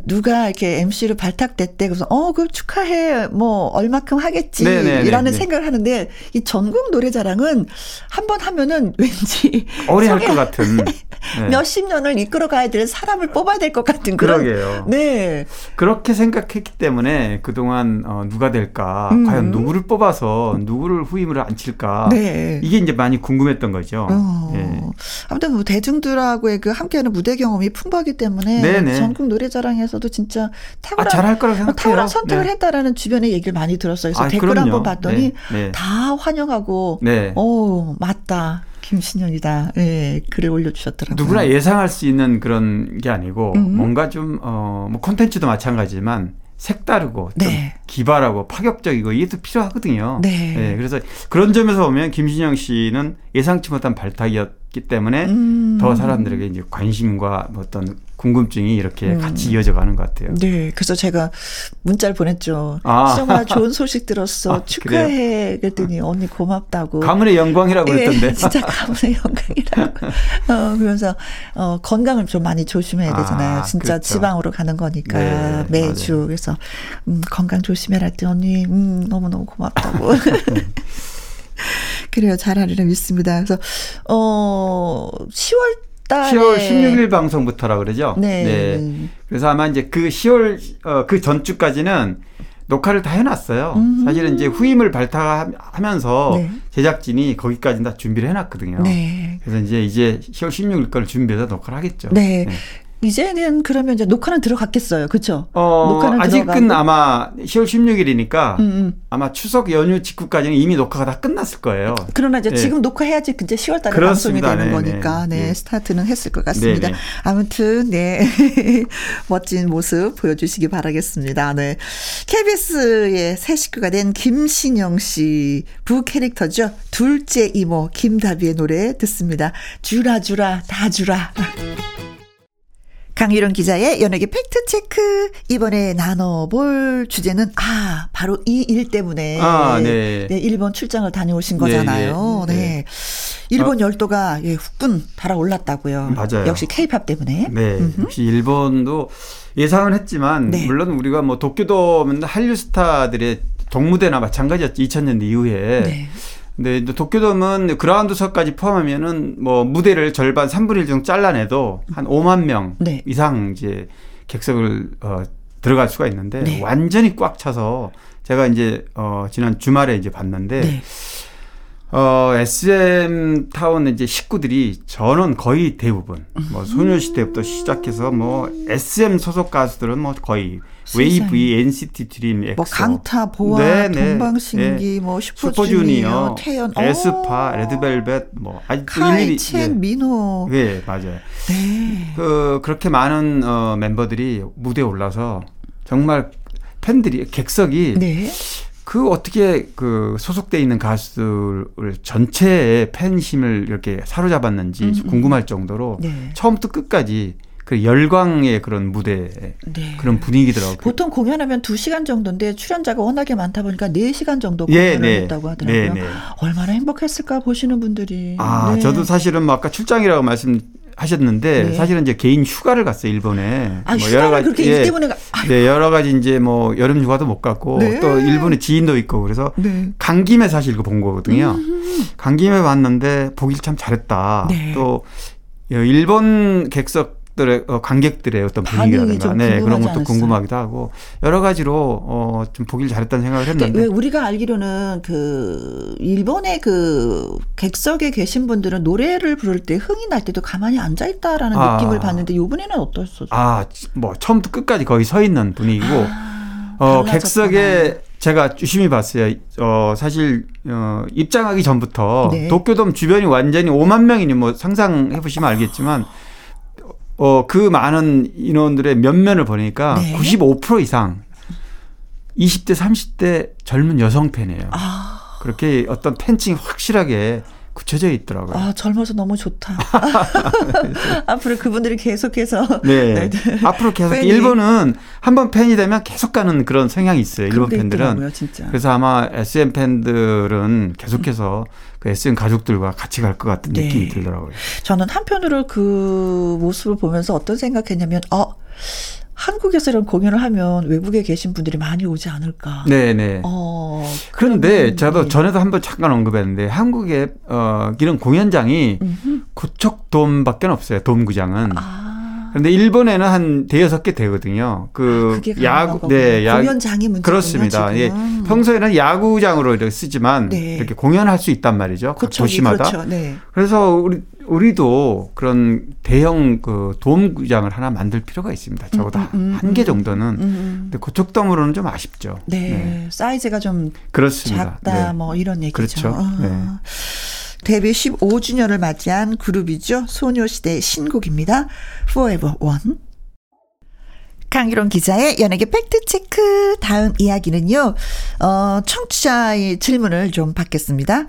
누가 이렇게 엠씨로 발탁됐대. 그래서 어 그럼 축하해. 뭐 얼마큼 하겠지라는 생각을 하는데 이 전국 노래자랑은 한번 하면은 왠지 오래 할 것 같은 네. 몇십 년을 이끌어가야 될 사람을 뽑아야 될 것 같은 그런. 그러게요. 네. 그렇게 생각했기 때문에 그동안 어, 누가 될까? 음. 과연 누구를 뽑아서 누구를 후임을 후임을 안 칠까. 네. 이게 이제 많이 궁금했던 거죠. 어. 네. 아무튼 뭐 대중들하고의 그 함께하는 무대 경험이 풍부하기 때문에 네네. 전국 노래자랑에서도 진짜 탁월한, 아, 잘할 거라고 생각해요. 탁월한 선택을 네. 했다라는 주변의 얘기를 많이 들었어요. 그래서 아, 댓글 그럼요. 한번 봤더니 네. 네. 다 환영하고 네. 오, 맞다. 김신영이다. 예, 글을 올려주셨더라고요. 누구나 예상할 수 있는 그런 게 아니고 음. 뭔가 좀 어, 뭐 콘텐츠도 마찬가지지만 색다르고 네. 좀 기발하고 파격적이고 이게 또 필요하거든요. 네. 네, 그래서 그런 점에서 보면 김신영 씨는 예상치 못한 발탁이었기 때문에 음. 더 사람들에게 이제 관심과 어떤 궁금증이 이렇게 음. 같이 이어져가는 것 같아요. 네, 그래서 제가 문자를 보냈죠. 아. 시정아, 좋은 소식 들었어. 아, 축하해. 그래요? 그랬더니 언니 고맙다고. 가문의 영광이라고 그랬던데. 네, 진짜 가문의 영광이라고. 어, 그러면서 어, 건강을 좀 많이 조심해야 되잖아요. 아, 진짜 그렇죠. 지방으로 가는 거니까 네, 매주. 맞아요. 그래서 음, 건강 조심해라 했더니 언니 음, 너무너무 고맙다고. 그래요. 잘하리라 믿습니다. 그래서 어, 시월 시월 십육일 방송부터라 그러죠. 네. 네. 그래서 아마 이제 그 시월 어, 그 전주까지는 녹화를 다 해놨어요. 음흠. 사실은 이제 후임을 발탁하면서 네. 제작진이 거기까지는 다 준비를 해놨거든요. 네. 그래서 이제 이제 시월 십육일 걸 준비해서 녹화를 하겠죠. 네. 네. 이제는 그러면 이제 녹화는 들어갔겠어요. 그렇죠? 어, 녹화는 아직은 들어가고. 아마 시월 십육일이니까 음음. 아마 추석 연휴 직후까지는 이미 녹화가 다 끝났을 거예요. 그러나 이제 네. 지금 녹화해야지 이제 시월 달에 방송이 되는 네, 거니까 네. 네. 네. 스타트는 했을 것 같습니다. 네, 네. 아무튼 네. 멋진 모습 보여주시기 바라겠습니다. 네. 케이비에스의 새 식구가 된 김신영 씨 부 캐릭터죠. 둘째 이모 김다비의 노래 듣습니다. 주라 주라 다 주라. 강유롱 기자의 연예계 팩트체크. 이번에 나눠볼 주제는 아 바로 이 일 때문에 아, 네. 네, 일본 출장을 다녀오신 거잖아요. 네, 네, 네. 네. 일본 아, 열도가 예, 후끈 달아올랐다고요. 맞아요. 역시 K-팝 때문에. 네, 음흠. 역시 일본도 예상은 했지만 네. 물론 우리가 뭐 도쿄도면 한류 스타들의 동무대나 마찬가지였죠. 이천 년대 이후에. 네. 네, 도쿄돔은 그라운드석까지 포함하면은 뭐 무대를 절반 삼분의 일 정도 잘라내도 한 오만 명 네. 이상 이제 객석을 어, 들어갈 수가 있는데 네. 완전히 꽉 차서 제가 이제 어, 지난 주말에 이제 봤는데 네. 어, 에스엠타운 이제 식구들이 전원 거의 대부분 뭐 소녀시대부터 시작해서 뭐 에스엠 소속 가수들은 뭐 거의 웨이브, 엔시티 드림, 엑소, 뭐 강타, 보아, 네, 네. 동방신기, 네. 뭐 슈퍼주니어, 태연, 에스파, 레드벨벳, 뭐 아직도 카이, 첸, 민호, 네 맞아요. 네. 그 그렇게 많은 어, 멤버들이 무대에 올라서 정말 팬들이 객석이 네. 그 어떻게 그 소속돼 있는 가수들 전체의 팬심을 이렇게 사로잡았는지 음음. 궁금할 정도로 네. 처음부터 끝까지. 그 열광의 그런 무대 네. 그런 분위기더라고요. 보통 공연하면 두 시간 정도인데 출연자가 워낙에 많다 보니까 네 시간 정도 공연을 네, 네. 했다고 하더라고요. 네, 네. 얼마나 행복했을까 보시는 분들이. 아 네. 저도 사실은 뭐 아까 출장이라고 말씀하셨는데 네. 사실은 이제 개인 휴가를 갔어요 일본에. 아 뭐 휴가를 여러 가지, 그렇게 일 예, 때문에. 아이고. 네 여러 가지 이제 뭐 여름 휴가도 못 갔고 네. 또 일본에 지인도 있고 그래서 네. 간 김에 사실 이거 본 거거든요. 음흠. 간 김에 봤는데 보길 참 잘했다. 네. 또 일본 객석 들의 관객들의 어떤 분위기라든가 네, 그런 것도 않았어요. 궁금하기도 하고 여러 가지로 어, 좀 보길 잘했다는 생각을 했는데 왜 우리가 알기로는 그 일본의 그 객석에 계신 분들은 노래를 부를 때 흥이 날 때도 가만히 앉아 있다라는 아, 느낌을 받는데 이번에는 어떠셨어요? 아, 뭐 처음부터 끝까지 거의 서 있는 분위기고 아, 어, 객석에 제가 유심히 봤어요. 어, 사실 어, 입장하기 전부터 네. 도쿄돔 주변이 완전히 오만 명이니 뭐 상상해 보시면 알겠지만. 어, 그 많은 인원들의 면면을 보니까 네. 구십오 퍼센트 이상 이십대 삼십대 젊은 여성 팬이에요. 아. 그렇게 어떤 팬층이 확실하게 굳혀져 있더라고요. 아, 젊어서 너무 좋다. 앞으로 그분들이 계속해서. 네. 네, 네. 앞으로 계속. 팬이. 일본은 한번 팬이 되면 계속 가는 그런 성향이 있어요. 일본 팬들은. 있더라고요, 진짜. 그래서 아마 에스엠 팬들은 계속해서 그 에스엠 가족들과 같이 갈 것 같은 네. 느낌이 들더라고요. 저는 한편으로 그 모습을 보면서 어떤 생각했냐면, 어, 한국에서 이런 공연을 하면 외국에 계신 분들이 많이 오지 않을까. 네네. 어, 그런데 저도 전에도 한번 잠깐 언급했는데 한국의 어, 이런 공연장이 고척돔밖에 없어요. 돔구장은. 아. 그런데 일본에는 한 대여섯 개 되거든요. 그 아, 야구, 네, 야구 공연장이 문제군요. 그렇습니다. 예, 평소에는 야구장으로 이렇게 쓰지만 네. 이렇게 공연할 수 있단 말이죠. 그쵸, 도시마다. 그렇죠. 네. 그래서 우리 우리도 그런 대형 그 도움구장을 하나 만들 필요가 있습니다. 적어도 음, 음, 음, 한 개 정도는. 음, 음. 근데 고척돔으로는 좀 아쉽죠. 네, 네. 사이즈가 좀 그렇습니다. 작다 네. 뭐 이런 얘기죠. 그렇죠. 아. 네. 데뷔 십오 주년을 맞이한 그룹이죠. 소녀시대 신곡입니다. Forever One. 강유롱 기자의 연예계 팩트체크. 다음 이야기는요. 어, 청취자의 질문을 좀 받겠습니다.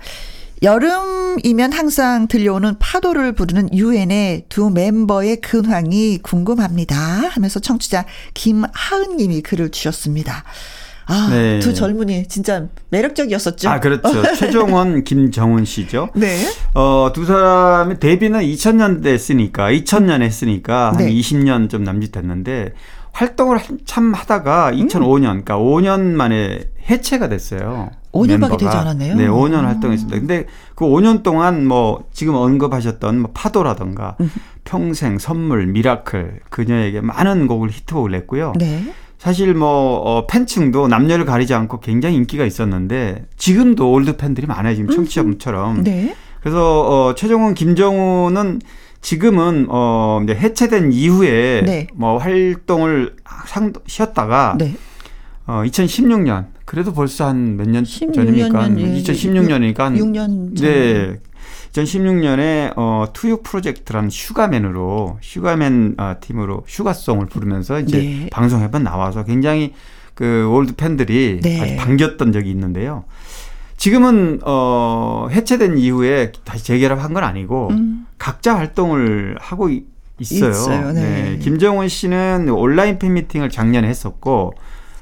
여름이면 항상 들려오는 파도를 부르는 유엔의 두 멤버의 근황이 궁금합니다 하면서 청취자 김하은 님이 글을 주셨습니다. 아, 네. 두 젊은이 진짜 매력적이었었죠. 아, 그렇죠. 최정원, 김정은 씨죠. 네. 어, 두 사람이 데뷔는 이천 년대 했으니까, 이천 년에 했으니까 한 네. 이십 년 좀 남짓됐는데 활동을 참 하다가 이천오 년, 음. 그러니까 오 년 만에 해체가 됐어요. 오 년밖에 되지 않았네요. 네, 오 년 아. 활동했습니다. 근데 그 오 년 동안 뭐 지금 언급하셨던 뭐 파도라든가 음. 평생, 선물, 미라클, 그녀에게 많은 곡을 히트곡을 냈고요. 네. 사실 뭐 어, 팬층도 남녀를 가리지 않고 굉장히 인기가 있었는데 지금도 올드 팬들이 많아요. 지금 청취자분처럼. 네. 그래서 어, 최정훈, 김정훈은 지금은 어, 이제 해체된 이후에 네. 뭐 활동을 상, 쉬었다가 네. 어, 이천십육 년 그래도 벌써 한 몇 년 전이니까 예. 이천십육 년이니까 한 육 년 전. 네. 이천십육 년에 어, 투유 프로젝트라는 슈가맨으로 슈가맨 어, 팀으로 슈가송을 부르면서 이제 네. 방송에만 나와서 굉장히 그 올드 팬들이 네. 아주 반겼던 적이 있는데요. 지금은 어, 해체된 이후에 다시 재결합한 건 아니고 음. 각자 활동을 하고 있어요. 있어요. 네. 네. 김정은 씨는 온라인 팬미팅을 작년에 했었고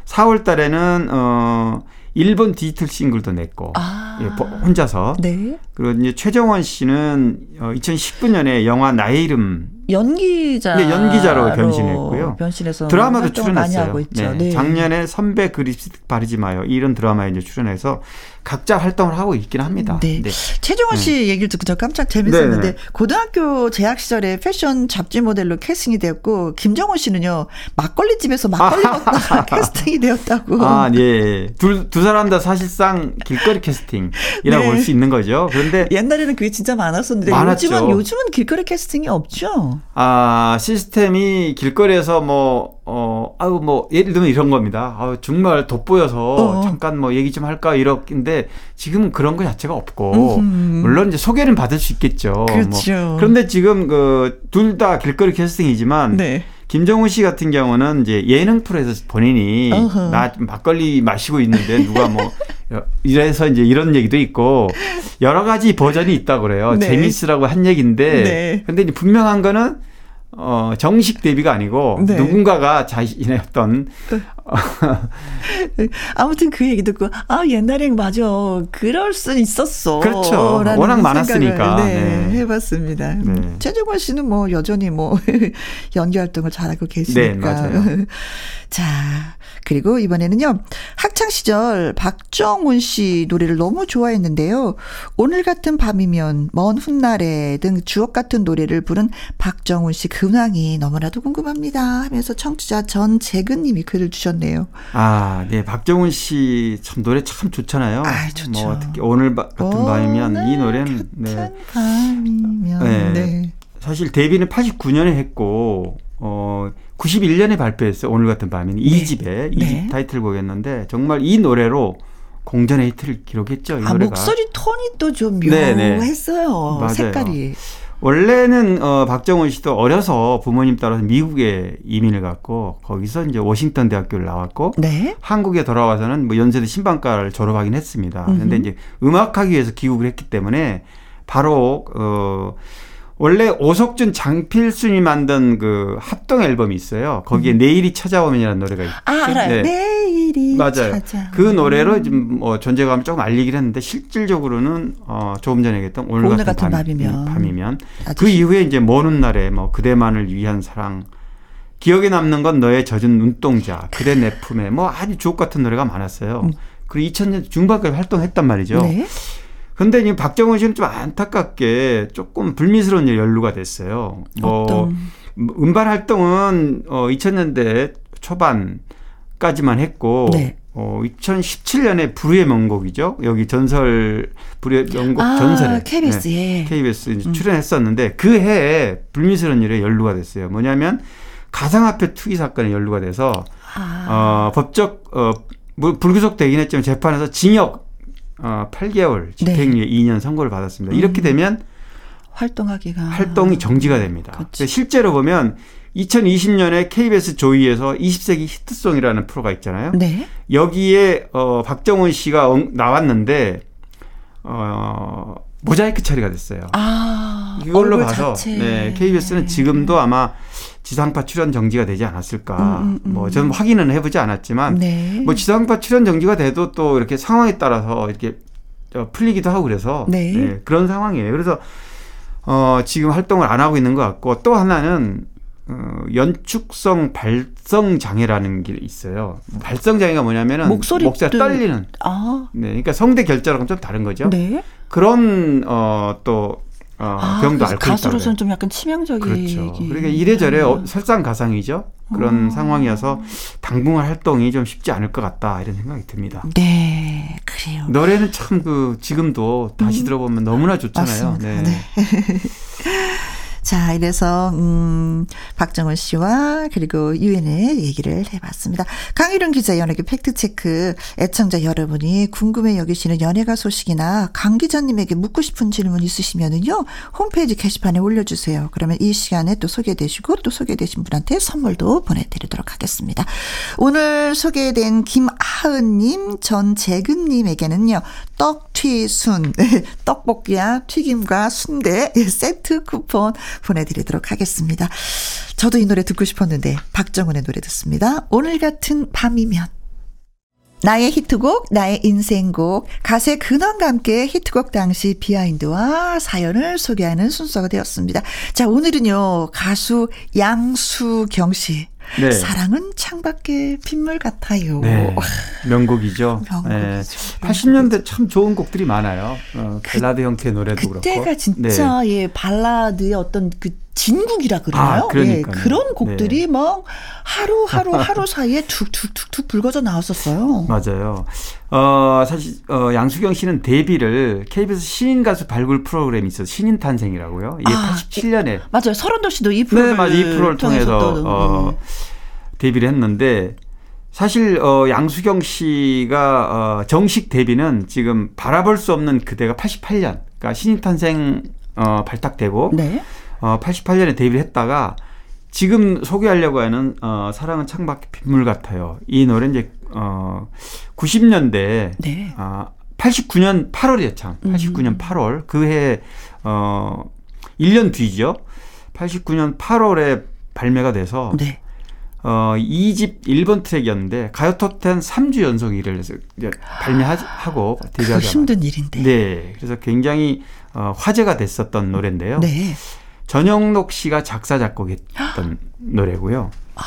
사월 달에는 어, 일본 디지털 싱글도 냈고 아. 예, 혼자서 네. 그리고 이제 최정원 씨는 어, 이천십구 년에 영화 나의 이름 연기자 네, 연기자로 변신했고요. 변신해서 드라마도 출연했어요. 네. 네. 작년에 선배 그 립스틱 바르지 마요 이런 드라마에 이제 출연해서 각자 활동을 하고 있긴 합니다. 네. 네. 최정원 씨 네. 얘기를 듣고 저 깜짝 재밌었는데 네. 고등학교 재학 시절에 패션 잡지 모델로 캐스팅이 되었고 김정은 씨는요 막걸리 집에서 막걸리 먹다가 캐스팅이 되었다고. 아, 예. 둘, 두 사람 다 사실상 길거리 캐스팅이라고 네. 볼 수 있는 거죠. 그런데 옛날에는 그게 진짜 많았었는데 많았죠. 요즘은 요즘은 길거리 캐스팅이 없죠. 아, 시스템이 길거리에서 뭐, 어, 아유, 뭐, 예를 들면 이런 겁니다. 아유, 정말 돋보여서 어어. 잠깐 뭐 얘기 좀 할까, 이렇게인데 지금은 그런 거 자체가 없고, 음흠. 물론 이제 소개는 받을 수 있겠죠. 그렇죠. 뭐. 그런데 지금 그, 둘 다 길거리 캐스팅이지만, 네. 김정은 씨 같은 경우는 이제 예능 프로에서 본인이 어허. 나 막걸리 마시고 있는데 누가 뭐 이래서 이제 이런 얘기도 있고 여러 가지 버전이 있다고 그래요. 네. 재밌으라고 한 얘기인데 네. 근데 이제 분명한 거는 어, 정식 데뷔가 아니고 네. 누군가가 자신의 어떤 아무튼 그 얘기 듣고 아 옛날엔 맞아 그럴 순 있었어. 그렇죠. 워낙 많았으니까 네, 네. 해봤습니다. 네. 최정원 씨는 뭐 여전히 뭐 연기 활동을 잘하고 계시니까. 네, 맞아요. 자 그리고 이번에는요 학창 시절 박정원 씨 노래를 너무 좋아했는데요. 오늘 같은 밤이면 먼 훗날에 등 주옥 같은 노래를 부른 박정원 씨 근황이 너무나도 궁금합니다. 하면서 청취자 전재근님이 글을 주셨습니다. 네요. 아, 네, 박정훈 씨 참 노래 참 좋잖아요. 아, 좋죠. 뭐 특히 오늘 바, 같은 오늘 밤이면 이 노래는 네. 밤이면. 네. 네. 사실 데뷔는 팔십구 년에 했고 어, 구십일 년에 발표했어요. 오늘 같은 밤이면 네. 이 집에 이 집 네. 타이틀곡이었는데 정말 이 노래로 공전의 히트를 기록했죠. 이 아, 노래가. 목소리 톤이 또 좀 묘했어요. 맞아요. 색깔이. 원래는 어, 박정원 씨도 어려서 부모님 따라서 미국에 이민을 갔고 거기서 이제 워싱턴 대학교를 나왔고 네? 한국에 돌아와서는 뭐 연세대 신방과를 졸업하긴 했습니다. 그런데 이제 음악하기 위해서 귀국을 했기 때문에 바로 어, 원래 오석준 장필순이 만든 그 합동 앨범이 있어요. 거기에 음. 내일이 찾아오면이라는 노래가 있죠. 아, 알아요. 네. 내일이 맞아요. 찾아오면. 그 노래로 좀 뭐 존재감을 조금 알리긴 했는데 실질적으로는 어, 조금 전에 얘기했던 오늘, 오늘 같은, 같은 밤, 밤이면, 밤이면. 그 이후에 이제 먼 훗날에 뭐 그대만을 위한 사랑 기억에 남는 건 너의 젖은 눈동자 그대 내 품에 뭐 아주 주옥 같은 노래가 많았어요. 음. 그리고 이천 년 중반까지 활동했단 말이죠. 네. 근데 지금 박정원 씨는 좀 안타깝게 조금 불미스러운 연루가 됐어요. 뭐 어떤. 음반 활동은 어, 이천 년대 초반까지만 했고 네. 어, 이천십칠 년에 불후의 명곡이죠. 여기 전설 불후의 명곡 아, 전설에 케이비에스 네. 케이비에스 이제 음. 출연했었는데 그 해에 불미스러운 일에 연루가 됐어요. 뭐냐면 가상화폐 투기 사건에 연루가 돼서 아. 어, 법적 어, 불구속 되긴 했지만 재판에서 징역 어, 팔 개월 집행유예 네. 이 년 선고를 받았습니다. 이렇게 음. 되면 활동하기가 활동이 정지가 됩니다. 실제로 보면 이천이십 년에 케이비에스 조이에서 이십 세기 히트송이라는 프로가 있잖아요. 네. 여기에 어, 박정원 씨가 어, 나왔는데 어, 모자이크 처리가 됐어요. 아, 이걸로 봐서 네, 케이비에스는 지금도 아마 지상파 출연 정지가 되지 않았을까. 음, 음, 뭐 저는 확인은 해보지 않았지만 네. 뭐 지상파 출연 정지가 돼도 또 이렇게 상황에 따라서 이렇게 풀리기도 하고 그래서 네. 네, 그런 상황이에요. 그래서 어, 지금 활동을 안 하고 있는 것 같고 또 하나는 어, 연축성 발성 장애라는 게 있어요. 발성 장애가 뭐냐면은 목소리가 떨리는. 아. 네, 그러니까 성대 결절하고는 좀 다른 거죠. 네. 그런 어, 또 어, 아, 병도 앓고 있다. 가수로서는 좀 약간 치명적인. 그렇죠. 그러니까 이래저래 네. 어, 설상가상이죠. 그런 오. 상황이어서 당분간 활동이 좀 쉽지 않을 것 같다 이런 생각이 듭니다. 네, 그래요. 노래는 참 그 지금도 다시 음. 들어보면 너무나 좋잖아요. 맞습니다. 네. 네. 자, 이래서 음, 박정원 씨와 그리고 유엔의 얘기를 해봤습니다. 강유룡 기자 연예계 팩트체크. 애청자 여러분이 궁금해 여기시는 연예가 소식이나 강 기자님에게 묻고 싶은 질문 있으시면은요 홈페이지 게시판에 올려주세요. 그러면 이 시간에 또 소개되시고 또 소개되신 분한테 선물도 보내드리도록 하겠습니다. 오늘 소개된 김아은님, 전재근님에게는요 떡튀순 떡볶이와 튀김과 순대 세트 쿠폰 보내드리도록 하겠습니다. 저도 이 노래 듣고 싶었는데 박정은의 노래 듣습니다. 오늘 같은 밤이면. 나의 히트곡, 나의 인생곡, 가수의 근원과 함께 히트곡 당시 비하인드와 사연을 소개하는 순서가 되었습니다. 자, 오늘은요 가수 양수경 씨. 네. 사랑은 창밖에 빗물 같아요. 네. 명곡이죠. 명곡이죠. 네. 팔십 년대 참 좋은 곡들이 많아요. 어, 발라드 그, 형태의 노래도 그때가 그렇고. 그때가 진짜 네. 예, 발라드의 어떤 그 진국이라 그러나요? 아, 예, 그런 곡들이 네. 막 하루하루 하루 사이에 툭툭툭툭 불거져 나왔었어요. 맞아요. 어, 사실 어, 양수경 씨는 데뷔를 케이비에스 신인 가수 발굴 프로그램이 있어서 신인 탄생이라고요. 이게 아, 팔십칠 년에. 맞아요. 설원도 씨도 이 프로그램을 네, 맞아요. 이 프로를 통해서, 통해서 어, 데뷔를 했는데 사실 어, 양수경 씨가 어, 정식 데뷔는 지금 바라볼 수 없는 그대가 팔십팔 년. 그러니까 신인 탄생 어, 발탁되고 네. 어, 팔십팔 년에 데뷔를 했다가 지금 소개하려고 하는 어, 사랑은 창밖에 빗물 같아요. 이 노래 이제 어, 구십 년대 네. 어, 팔십구 년 팔월이에요. 참. 팔십구 년 팔월 그 해 어, 일 년 뒤죠. 팔십구 년 팔월에 발매가 돼서 네. 어, 이 집 일 번 트랙이었는데 가요 톱텐 삼 주 연속 일 위를 해서 발매하고 데뷔하잖아요. 그 힘든 일인데. 네. 그래서 굉장히 어, 화제가 됐었던 노래인데요. 네. 전영록 씨가 작사 작곡했던 노래고요. 아.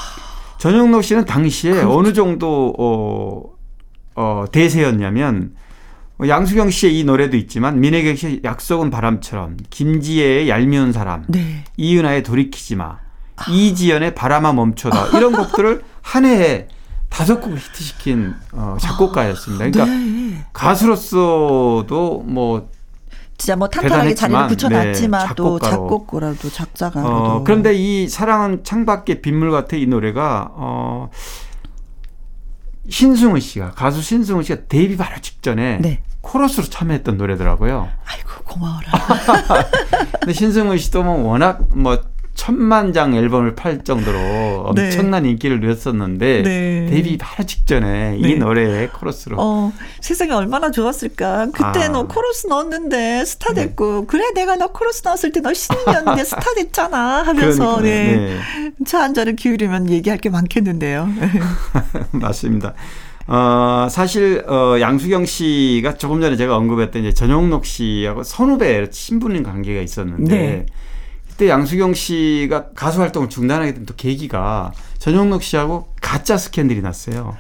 전영록 씨는 당시에 그렇구나. 어느 정도 어, 어, 대세였냐면 양수경 씨의 이 노래도 있지만 민혜경 씨의 약속은 바람처럼, 김지혜의 얄미운 사람, 네. 이은하의 돌이키지 마, 아. 이지연의 바람아 멈춰다 이런 곡들을 한 해에 다섯 곡을 히트시킨 어, 작곡가였습니다. 그러니까 네. 가수로서도 뭐 진짜 뭐 탄탄하게 자리를 붙여놨지만 네, 또 작곡고라도 작사가라도. 어, 그런데 이 사랑은 창밖에 빗물 같아 이 노래가 어, 신승훈 씨가 가수 신승훈 씨가 데뷔 바로 직전에 네. 코러스로 참여했던 노래더라고요. 아이고 고마워라. 근데 신승훈 씨도 뭐 워낙 뭐 천만 장 앨범을 팔 정도로 엄청난 네. 인기를 누렸었는데 네. 데뷔 바로 직전에 네. 이 노래에 코러스로 어, 세상이 얼마나 좋았을까. 그때 아. 너 코러스 넣었는데 스타 됐고 네. 그래 내가 너 코러스 넣었을 때 너 신인이었는데 스타 됐잖아 하면서 네. 네. 차 한 잔을 기울이면 얘기할 게 많겠는데요. 맞습니다. 어, 사실 어, 양수경 씨가 조금 전에 제가 언급했던 이제 전영록 씨하고 선후배 친분인 관계가 있었는데 네. 그때 양수경 씨가 가수 활동을 중단하게 된 또 계기가 전영록 씨하고 가짜 스캔들이 났어요.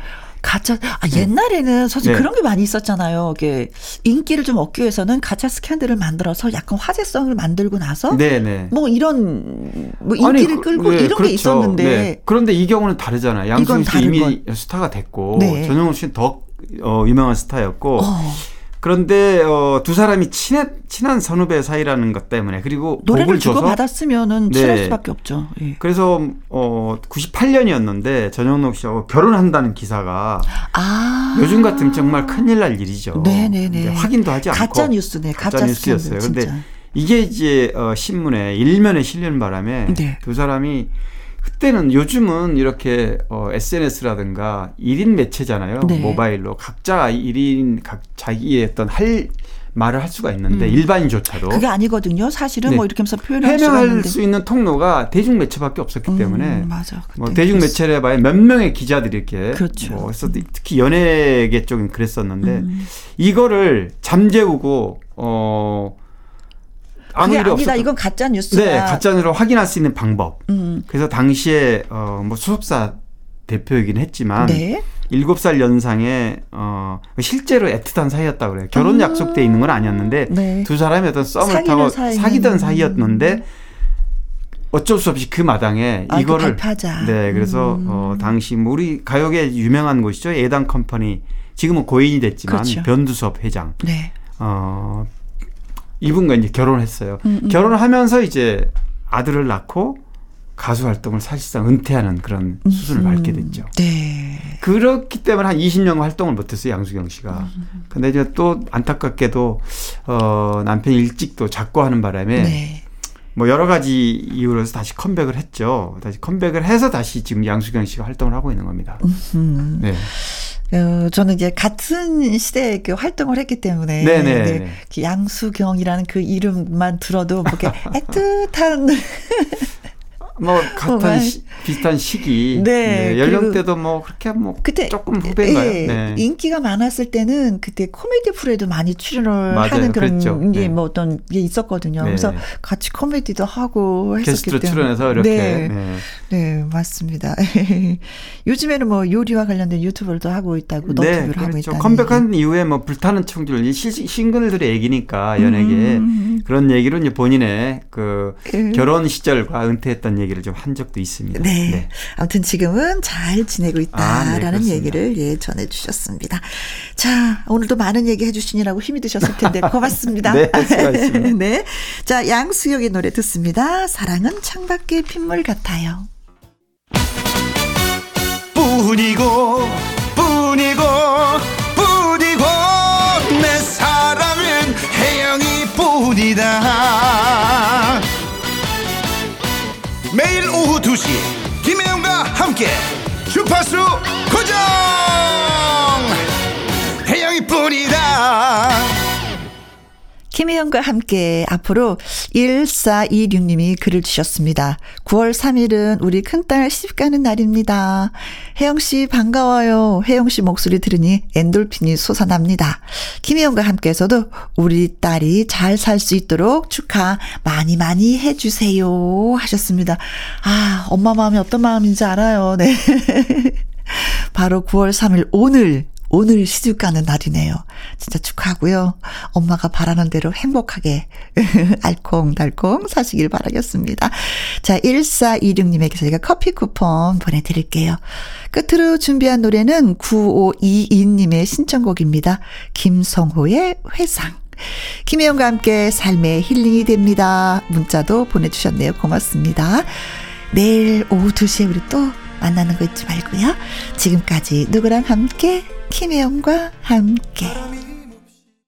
가짜, 아, 옛날에는 사실 네. 그런 게 많이 있었잖아요. 이게 인기를 좀 얻기 위해서는 가짜 스캔들을 만들어서 약간 화제성을 만들고 나서 네, 네. 뭐 이런 뭐 인기를 아니, 끌고 네, 이런 그렇죠. 게 있었는데 네. 그런데 이 경우는 다르잖아요. 양수경 씨 이미 건. 스타가 됐고 네. 전영록 씨는 더 어, 유명한 스타였고. 어. 그런데 어, 두 사람이 친해, 친한 선후배 사이라는 것 때문에 그리고 노래를 주고받았으면 네. 친할 수밖에 없죠. 예. 그래서 어, 구십팔 년이었는데 전영록 씨하고 결혼한다는 기사가 아~ 요즘 같으면 정말 큰일 날 일이죠. 네네네. 확인도 하지 않고. 가짜 뉴스네. 가짜, 가짜 뉴스였어요. 그런데 이게 이제 어, 신문에 일면에 실리는 바람에 네. 두 사람이 그때는 요즘은 이렇게 어, 에스엔에스라든가 일 인 매체잖아요. 네. 모바일로 각자 일 인 각 자기의 어떤 할 말을 할 수가 있는데 음. 일반인조차도. 그게 아니거든요. 사실은 네. 뭐 이렇게 하면서 표현을 할 수가 있는데. 수 있는 통로가 대중매체밖에 없었기 음, 때문에. 맞아. 뭐 대중매체를 해봐야 몇 명의 기자들이 이렇게. 그렇죠. 뭐 특히 연예계 쪽은 그랬었는데 음. 이거를 잠재우고 어. 그게 아니다. 없었던. 이건 가짜 뉴스다. 네, 가짜 뉴스로 확인할 수 있는 방법. 음. 그래서 당시에 어, 뭐 소속사 대표이긴 했지만 네. 일곱 살 연상의 어, 실제로 애틋한 사이였다 그래요. 결혼 음. 약속돼 있는 건 아니었는데 네. 두 사람이 어떤 썸을 타고 사이는. 사귀던 사이였는데 어쩔 수 없이 그 마당에 아, 이거를 발표하자. 네, 그래서 음. 어, 당시 뭐 우리 가요계 유명한 곳이죠. 예당 컴퍼니 지금은 고인이 됐지만 그렇죠. 변두섭 회장. 네. 어. 이분과 이제 결혼했어요. 음, 음. 결혼하면서 이제 아들을 낳고 가수 활동을 사실상 은퇴하는 그런 수순을 음, 밟게 됐죠. 네. 그렇기 때문에 한 이십 년 활동을 못했어요, 양수경 씨가. 그런데 음. 이제 또 안타깝게도 어, 남편이 일찍 또 작고하는 바람에 네. 뭐 여러 가지 이유로서 다시 컴백을 했죠. 다시 컴백을 해서 다시 지금 양수경 씨가 활동을 하고 있는 겁니다. 음. 네. 어, 저는 이제 같은 시대에 그 활동을 했기 때문에 네, 그 양수경이라는 그 이름만 들어도 그렇게 애틋한 뭐 같은 시, 비슷한 시기 네, 네, 연령대도 뭐 그렇게 뭐 그때, 조금 후배인가요? 예, 네. 인기가 많았을 때는 그때 코미디 프로에도 많이 출연을 맞아요, 하는 그런 게 네. 뭐 어떤 게 있었거든요. 네. 그래서 같이 코미디도 하고 했었기 때문에 게스트로 출연해서 이렇게 네, 네. 네 맞습니다. 요즘에는 뭐 요리와 관련된 유튜브도 하고 있다고 너튜브를 네, 그렇죠. 하고 있다. 컴백한 이후에 뭐 불타는 청춘 싱글들의 얘기니까 연예계 음. 그런 얘기로 이제 본인의 그 음. 결혼 시절과 은퇴했던 얘기. 얘기를 좀 한 적도 있습니다. 네. 네. 아무튼 지금은 잘 지내고 있다라는 아, 네, 얘기를 예, 전해주셨습니다. 자, 오늘도 많은 얘기 해주시니라고 힘이 드셨을 텐데 고맙습니다. 네, 수고하셨습니다. 네. 자, 양수경의 노래 듣습니다. 사랑은 창밖에 빗물 같아요. 뿐이고 뿐이고 뿐이고 내 사랑은 해영이 뿐이다. 매일 오후 두 시 김혜영과 함께 주파수 고정 혜영이 뿐이다. 김혜영과 함께 앞으로 일사이육 님이 글을 주셨습니다. 구월 삼일은 우리 큰딸 시집가는 날입니다. 혜영씨 반가워요. 혜영씨 목소리 들으니 엔돌핀이 솟아납니다. 김혜영과 함께에서도 우리 딸이 잘 살 수 있도록 축하 많이 많이 해주세요 하셨습니다. 아, 엄마 마음이 어떤 마음인지 알아요. 네. 바로 구월 삼일 오늘 오늘 시집 가는 날이네요. 진짜 축하하고요. 엄마가 바라는 대로 행복하게 알콩달콩 사시길 바라겠습니다. 자, 일사이육 님에게 저희가 커피 쿠폰 보내드릴게요. 끝으로 준비한 노래는 구오이이 님의 신청곡입니다. 김성호의 회상. 김혜영과 함께 삶의 힐링이 됩니다. 문자도 보내주셨네요. 고맙습니다. 내일 오후 두 시에 우리 또 만나는 거 잊지 말고요. 지금까지 누구랑 함께 김혜영과 함께.